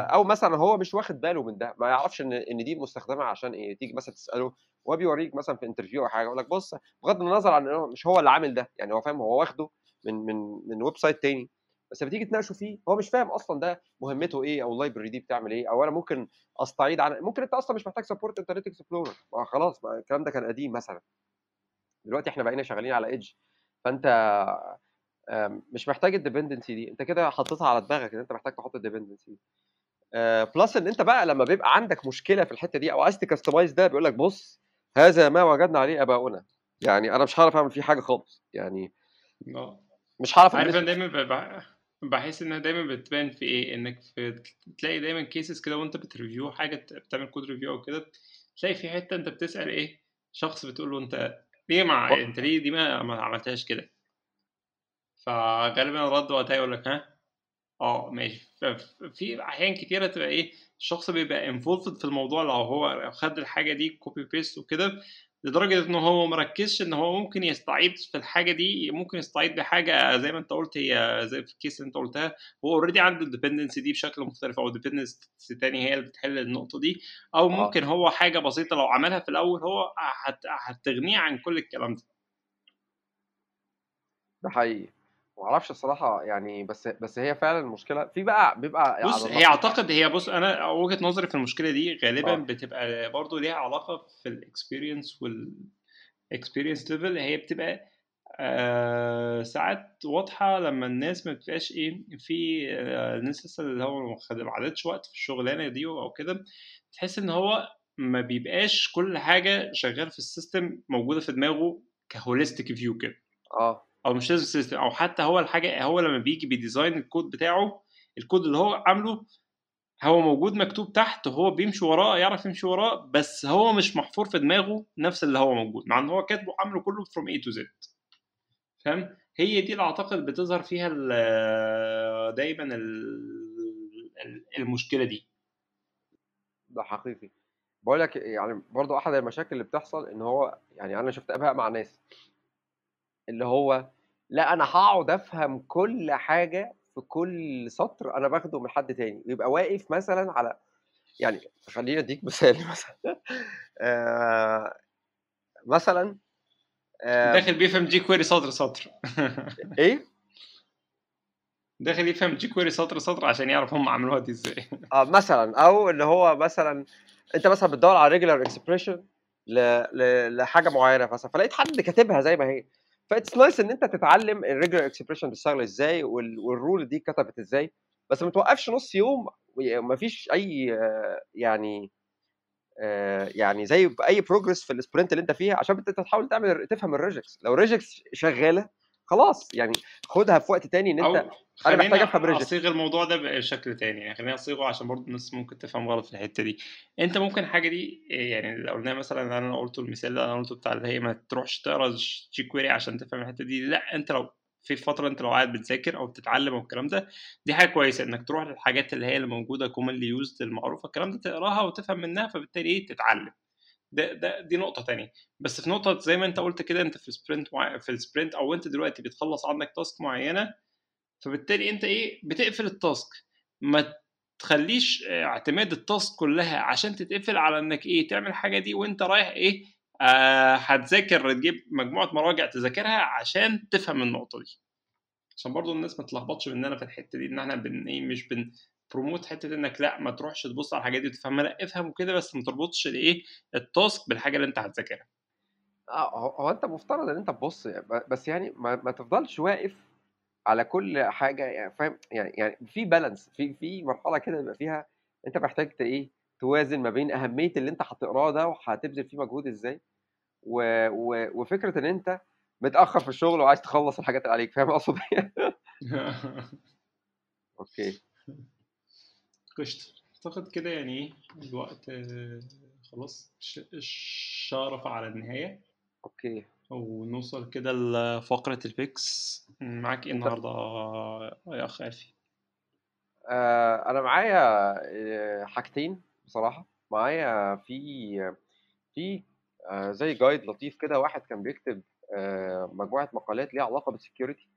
او مثلا هو مش واخد باله من ده، ما يعرفش ان ان دي مستخدمه عشان ايه. تيجي مثلا تساله وهو بيوريك مثلا في انترفيو او حاجه يقول لك بص بغض النظر عن انه مش هو اللي عامل ده، يعني هو فاهم هو واخده من من من ويب سايت تاني، بس بتيجي تناقشه فيه هو مش فاهم اصلا ده مهمته ايه او اللايبرري دي بتعمل ايه، او انا ممكن استعيد عن ممكن انت اصلا مش محتاج سبورت انترنت اكسبلورر خلاص بقى. الكلام ده كان قديم مثلا، دلوقتي احنا بقينا شغالين على ايدج، فانت مش محتاج الديبندنسي دي، انت كده حطيتها على دماغك ان انت محتاج تحط الديبندنسي دي. بلس ان انت بقى لما بيبقى عندك مشكله في الحته دي او عايز تكستمايز ده بيقول لك بص هذا ما وجدنا عليه اباؤنا، يعني انا مش هعرف اعمل فيه حاجه خالص، يعني مش هعرف. عارف انا دايما بحس انها دايما بتبان في ايه، انك في تلاقي دايما كيسز كده وانت بتريفيو حاجه بتعمل كود ريفيو او كده، تلاقي في حته انت بتسال ايه شخص بتقول له انت ليه مع انت ليه دي ما, ما عملتهاش كده، فغالبا الرد وقتها يقول لك ها اه ماشي. في احيان كتيره تبقى ايه الشخص بيبقى انفولفد في الموضوع لو هو خد الحاجه دي كوبي بيست وكده، لدرجه ان هو مركزش ان هو ممكن يستعيد في الحاجه دي، ممكن يستعيد بحاجه زي ما انت قلت هي زي في الكيس اللي انت قلتها هو اوريدي عنده الديبندنسي دي بشكل مختلف او ديبندنسي تاني هي اللي بتحل النقطه دي، او ممكن هو حاجه بسيطه لو عملها في الاول هو هتغنيه عن كل الكلام ده. ده حقيقي معرفش الصراحه يعني، بس بس هي فعلا المشكله في بقى بيبقى بص هي اعتقد هي بص انا وجهه نظري في المشكله دي غالبا آه. بتبقى برضو ليها علاقه في الاكسبيرينس والاكسبيرينس ليفل، هي بتبقى آه ساعات واضحه لما الناس ما بتبقاش ايه في آه الناس اللي هو ما خدتش وقت في الشغلانه دي او كده، تحس ان هو ما بيبقاش كل حاجه شغال في السيستم موجوده في دماغه كهوليستيك فيو كده اه او مش لازم سيستم، او حتى هو الحاجه هو لما بيجي بيديزاين الكود بتاعه الكود اللي هو عامله هو موجود مكتوب تحت وهو بيمشي وراه يعرف يمشي وراه، بس هو مش محفور في دماغه نفس اللي هو موجود مع ان هو كاتبه عامله كله فروم اي تو زد. فاهم؟ هي دي اللي اعتقد بتظهر فيها دايما المشكله دي. ده حقيقي بقول لك يعني برضو احد المشاكل اللي بتحصل ان هو يعني انا شفت اباء مع ناس اللي هو لا انا هقعد افهم كل حاجه في كل سطر انا باخده من حد تاني، ويبقى واقف مثلا على، يعني خليني اديك مثال مثلا آه مثلا آه داخل بيفهم جي كويري سطر سطر ايه داخل يفهم جي كويري سطر سطر عشان يعرف هم عملوها دي ازاي اه مثلا، او اللي هو مثلا انت مثلا بتدور على ريجولار اكسبريشن لحاجه معينه مثلا، فلقيت حد كاتبها زي ما هي، فاتس نايس ان انت تتعلم الريجولار اكسبريشن بتشتغل ازاي والرول دي اتكتبت ازاي، بس ما توقفش نص يوم ومفيش اي يعني يعني زي اي بروجرس في السبرنت اللي انت فيها، عشان انت تحاول تعمل تفهم الريجكس. لو الريجكس شغاله خلاص يعني خدها في وقت تاني ان انت انا محتاج افهم ريجكس. اصيغ الموضوع ده بشكل تاني، يعني خلينا اصيغه عشان برضه الناس ممكن تفهم غلط في الحته دي. انت ممكن حاجه دي يعني لو قلنا مثلا، انا قلت المثال اللي انا قلته بتاع اللي هي ما تروحش تقرا جي كويري عشان تفهم الحته دي، لا انت لو في فتره انت لو قاعد بتذاكر او بتتعلم او الكلام ده، دي حاجه كويسه انك تروح للحاجات اللي هي اللي موجوده كومنلي يوزد المعروفه الكلام ده، تقراها وتفهم منها، فبالتالي ايه تتعلم. ده ده دي نقطه ثانيه. بس في نقطه زي ما انت قلت كده، انت في سبرنت مع... في السبرنت او انت دلوقتي بتخلص عندك تاسك معينه، فبالتالي انت ايه بتقفل التاسك، ما تخليش اعتماد التاسك كلها عشان تتقفل على انك ايه تعمل حاجه دي وانت رايح ايه آه هتذاكر، تجيب مجموعه مراجع تذاكرها عشان تفهم النقطه دي، عشان برضو الناس ما تلخبطش مننا في الحته دي ان احنا بن ايه مش بن بروموت حته انك لا ما تروحش تبص على الحاجات دي وتفهمها، لا افهم وكده، بس ما تربطش الايه التاسك بالحاجه اللي انت هتذاكرها. اه هو انت مفترض ان انت تبص، بس يعني ما, ما تفضلش واقف على كل حاجه، يعني فاهم، يعني يعني في بالانس، في في مرحله كده بيبقى فيها انت محتاج ايه توازن ما بين اهميه اللي انت هتقراه ده وهتبذل فيه مجهود ازاي، و... و... وفكره ان انت متاخر في الشغل وعايز تخلص الحاجات اللي عليك، فاهم اقصد ايه؟ اوكي قشطة، اعتقد كده يعني الوقت خلاص شارف على النهايه. اوكي ونوصل كده لفقره البيكس. معاك ايه النهارده يا اخ ألفي؟ آه انا معايا حاجتين بصراحه. معايا في في آه زي جايد لطيف كده، واحد كان بيكتب آه مجموعه مقالات ليها علاقه بالسكيورتي،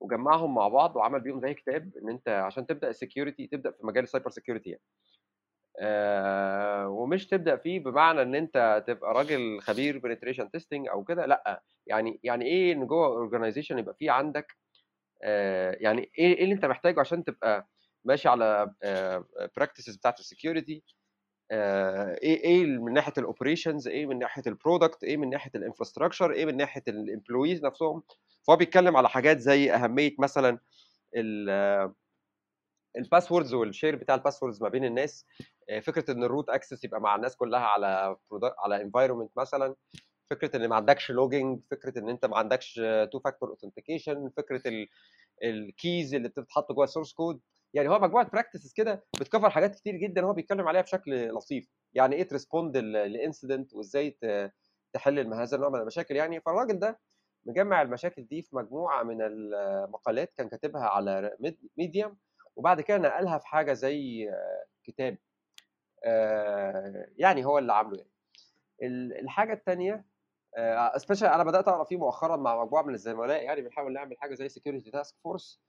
وجمعهم مع بعض وعمل بيهم زي كتاب ان انت عشان تبدا السكيورتي تبدا في مجال السايبر سكيورتي يعني. آه ومش تبدا فيه بمعنى ان انت تبقى راجل خبير بنتريشن تيستنج او كده، لا يعني يعني ايه ان جوه اورجانيزيشن يبقى فيه عندك آه يعني ايه, إيه اللي انت محتاجه عشان تبقى ماشي على براكتسز بتاعت السكيورتي، ايه ايه من ناحيه الاوبريشنز، ايه من ناحيه البرودكت، ايه من ناحيه الانفراستراكشر، ايه من ناحيه الامبلويز نفسهم. فهو بيتكلم على حاجات زي اهميه مثلا الباسوردز والشير بتاع الباسوردز ما بين الناس، فكره ان الروت اكسس يبقى مع الناس كلها على على انفايرمنت مثلا، فكره ان ما عندكش لوجينج، فكره ان انت ما عندكش تو فاكتور اوثنتيكيشن، فكره الكيز اللي بتتحط جوه السورس كود. يعني هو مجموعه براكتسز كده بتكفر حاجات كتير جدا هو بيتكلم عليها بشكل لطيف، يعني ايه تريسبوند لانسيدنت وازاي تحل هذا النوع من المشاكل يعني. فالراجل ده مجمع المشاكل دي في مجموعه من المقالات كان كاتبها على ميديم، وبعد كده نقلها في حاجه زي كتاب يعني هو اللي عامله يعني. الحاجه الثانيه سبيشال انا بدات اقرا فيه مؤخرا مع مجموعه من الزملاء، يعني بنحاول نعمل حاجه زي سكيورتي تاسك فورس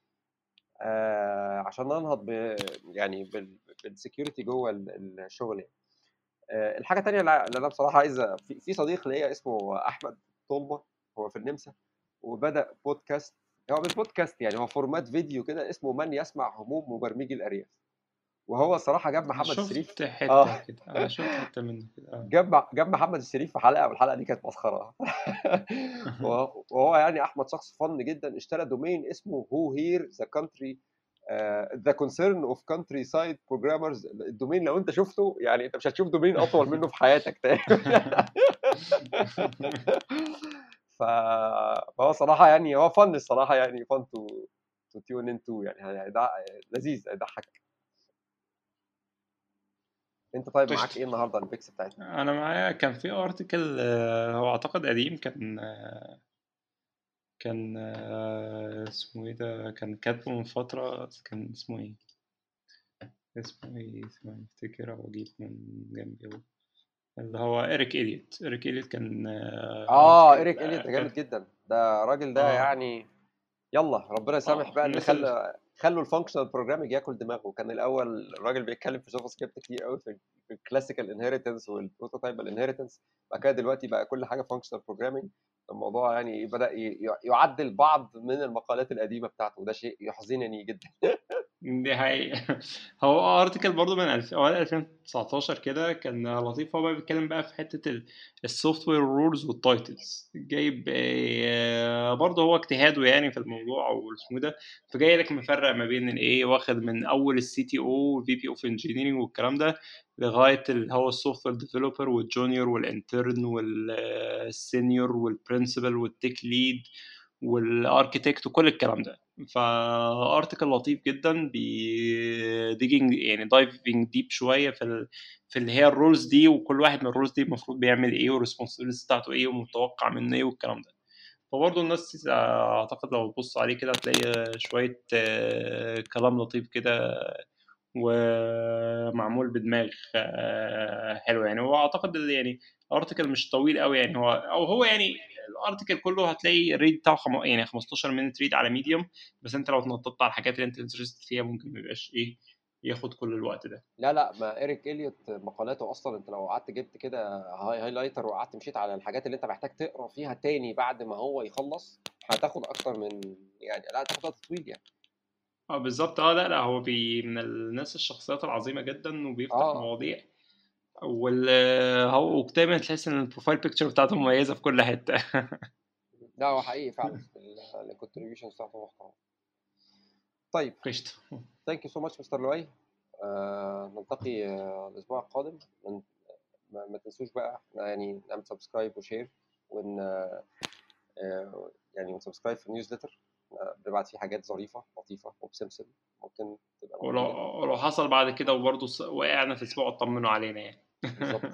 آه عشان ننهض ب يعني بالسكيورتي جوه الشغل يعني. آه الحاجه الثانيه اللي انا بصراحه عايز، في صديق ليا اسمه احمد طومه، هو في النمسا، وبدا بودكاست، هو مش بودكاست يعني، هو فورمات فيديو كده اسمه من يسمع هموم مبرمجي الارياف، وهو الصراحه جاب محمد الشريف. شفت حته آه. كده انا شفت حته منه كده، جاب جاب محمد الشريف في حلقه، والحلقه دي كانت مسخره. وهو يعني احمد شخص فن جدا، اشترى دومين اسمه هو هير ذا كونتري ذا كونسيرن اوف كونتري سايد بروجرامرز. الدومين لو انت شفته يعني انت مش هتشوف دومين اطول منه في حياتك تقريبا. فهو صراحه يعني هو فن الصراحه يعني فن تو تو تيون انتو يعني، ده لذيذ يضحك. انت طيب معاك ايه النهارده البيكس بتاعتنا؟ انا معايا كان في ارتكل هو اعتقد قديم، كان كان اسمه ايه ده، كان كاتبه من فتره، كان اسمه ايه اسمه ايه اسمه افتكر او اجيب من جنبي، اللي هو إريك إليوت. إريك إليوت كان اه إريك إليوت جامد جدا ده الراجل ده آه. يعني يلا ربنا يسامح آه. بقى ان خلى خلوا الفانكشنال بروجرامنج ياكل دماغه. كان الاول الراجل بيتكلم في جافا سكريبت كتير قوي في الكلاسيكال انهيرتنس والبروتوتايبال انهيرتنس، بعد كده دلوقتي بقى كل حاجه فانكشنال بروجرامنج. الموضوع يعني بدا يعدل بعض من المقالات القديمه بتاعته وده شيء يحزنني جدا. دي حقيقة. هو ارتكل برضه من اوائل ألفين وتسعتاشر كده كان لطيف. هو بقى بيتكلم بقى في حته السوفت وير رولز والتايتلز، جايب برضه هو اجتهاده يعني في الموضوع والاسمه ده، فجاي لك مفرق ما بين الايه، واخد من اول السي تي او والفي بي اوف انجينيرنج والكلام ده لغايه اللي هو السوفت وير ديفلوبر والجونيور والانترن والسينيور والبرنسبل والتيك ليد والاركيتكت وكل الكلام ده. فارتكل لطيف جدا بي ديجينج يعني دايفنج ديب شويه في ال... في اللي هي الرولز دي، وكل واحد من الرولز دي المفروض بيعمل ايه والريسبونسابيلتيز بتاعته ايه ومتوقع منه ايه والكلام ده. فبرضه الناس اعتقد لو تبص عليه كده هتلاقي شويه كلام لطيف كده ومعمول بدماغ حلو يعني. واعتقد يعني الارتكل مش طويل قوي يعني، هو او هو يعني الارتكل كله هتلاقي الريد بتاعه خم... يعني خمستاشر مينت ريد على ميديوم، بس انت لو تنططت على الحاجات اللي انت انترست فيها ممكن ما يبقاش ايه ياخد كل الوقت ده. لا لا ما إريك إليوت مقالاته اصلا انت لو قعدت جبت كده هاي هايلايتر وقعدت مشيت على الحاجات اللي انت محتاج تقرا فيها تاني بعد ما هو يخلص هتاخد اكتر من يعني لا هتاخد وقت طويل يعني. اه بالظبط. اه لا لا هو بي من الناس الشخصيات العظيمه جدا وبيفتح آه. مواضيع وال هو دايما تحس ان البروفايل بيكتشر بتاعته مميزه في كل حته. لا هو حقيقي فعلا الكونتريبيوشن بتاعته محترم. طيب قشطه، ثانك يو سو ماتش مستر لؤي. نلتقي الاسبوع القادم. ما تنسوش بقى يعني نعمل سبسكرايب وشير ون يعني سبسكرايب في النيوزليتر، بنبعت فيه حاجات ظريفه لطيفه وبسمسم ممكن تبقى ولو لو حصل بعد كده وبرضه وقعنا في اسبوع اطمنوا علينا يعني.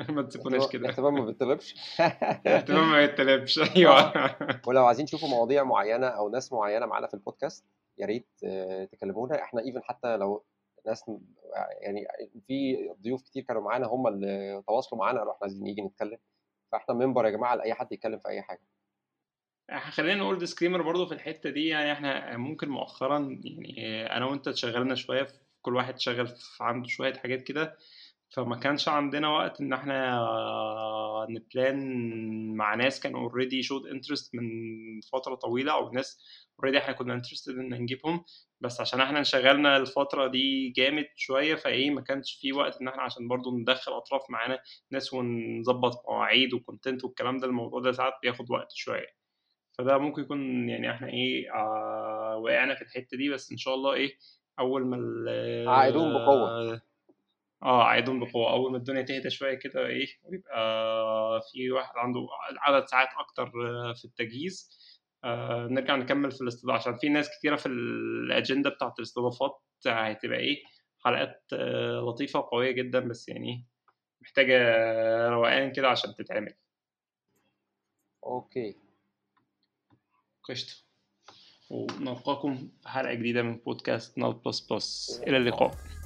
ما تسيبوناش كده، اهتمام ما بيتطلبش اهتمام ما بيتطلبش. ايوه ولو عايزين تشوفوا مواضيع معينه او ناس معينه معانا في البودكاست يا ريت تكلمونا احنا، ايفن حتى لو ناس يعني في ضيوف كتير كانوا معانا هم اللي تواصلوا معانا قالوا احنا عايزين نيجي نتكلم، فاحنا منبر يا جماعه لاي حد يتكلم في اي حاجه. خلينا نقول ديسكريمر برضو في الحته دي يعني احنا ممكن مؤخرا يعني انا وانت اتشغلنا شويه في كل واحد شغل عنده شويه حاجات كده، فما كانش عندنا وقت ان احنا نبلان مع ناس كانوا اوريدي شوت انترست من فتره طويله او ناس اوريدي احنا كنا انترستد ان نجيبهم، بس عشان احنا انشغلنا الفتره دي جامد شويه فايه ما كانش في وقت ان احنا عشان برضو ندخل اطراف معانا ناس ونظبط مواعيد وكونتنت والكلام ده. الموضوع ده ساعات بياخد وقت شويه، فده ممكن يكون يعني احنا ايه آه وقعنا في الحته دي، بس ان شاء الله ايه اول ما عايدون بقوه اه عايدون بقوه اول ما الدنيا تهدى شويه كده ايه ويبقى آه في واحد عنده عدد ساعات اكتر في التجهيز آه نرجع نكمل في الاستضافه، عشان في ناس كتيره في الاجنده بتاعه الاستضافات هتبقى ايه حلقات آه لطيفه وقويه جدا، بس يعني محتاجه روقان كده عشان تتعمل. اوكي قشطة، ونلقاكم في حلقة جديدة من بودكاست نال بلس بلس. إلى اللقاء.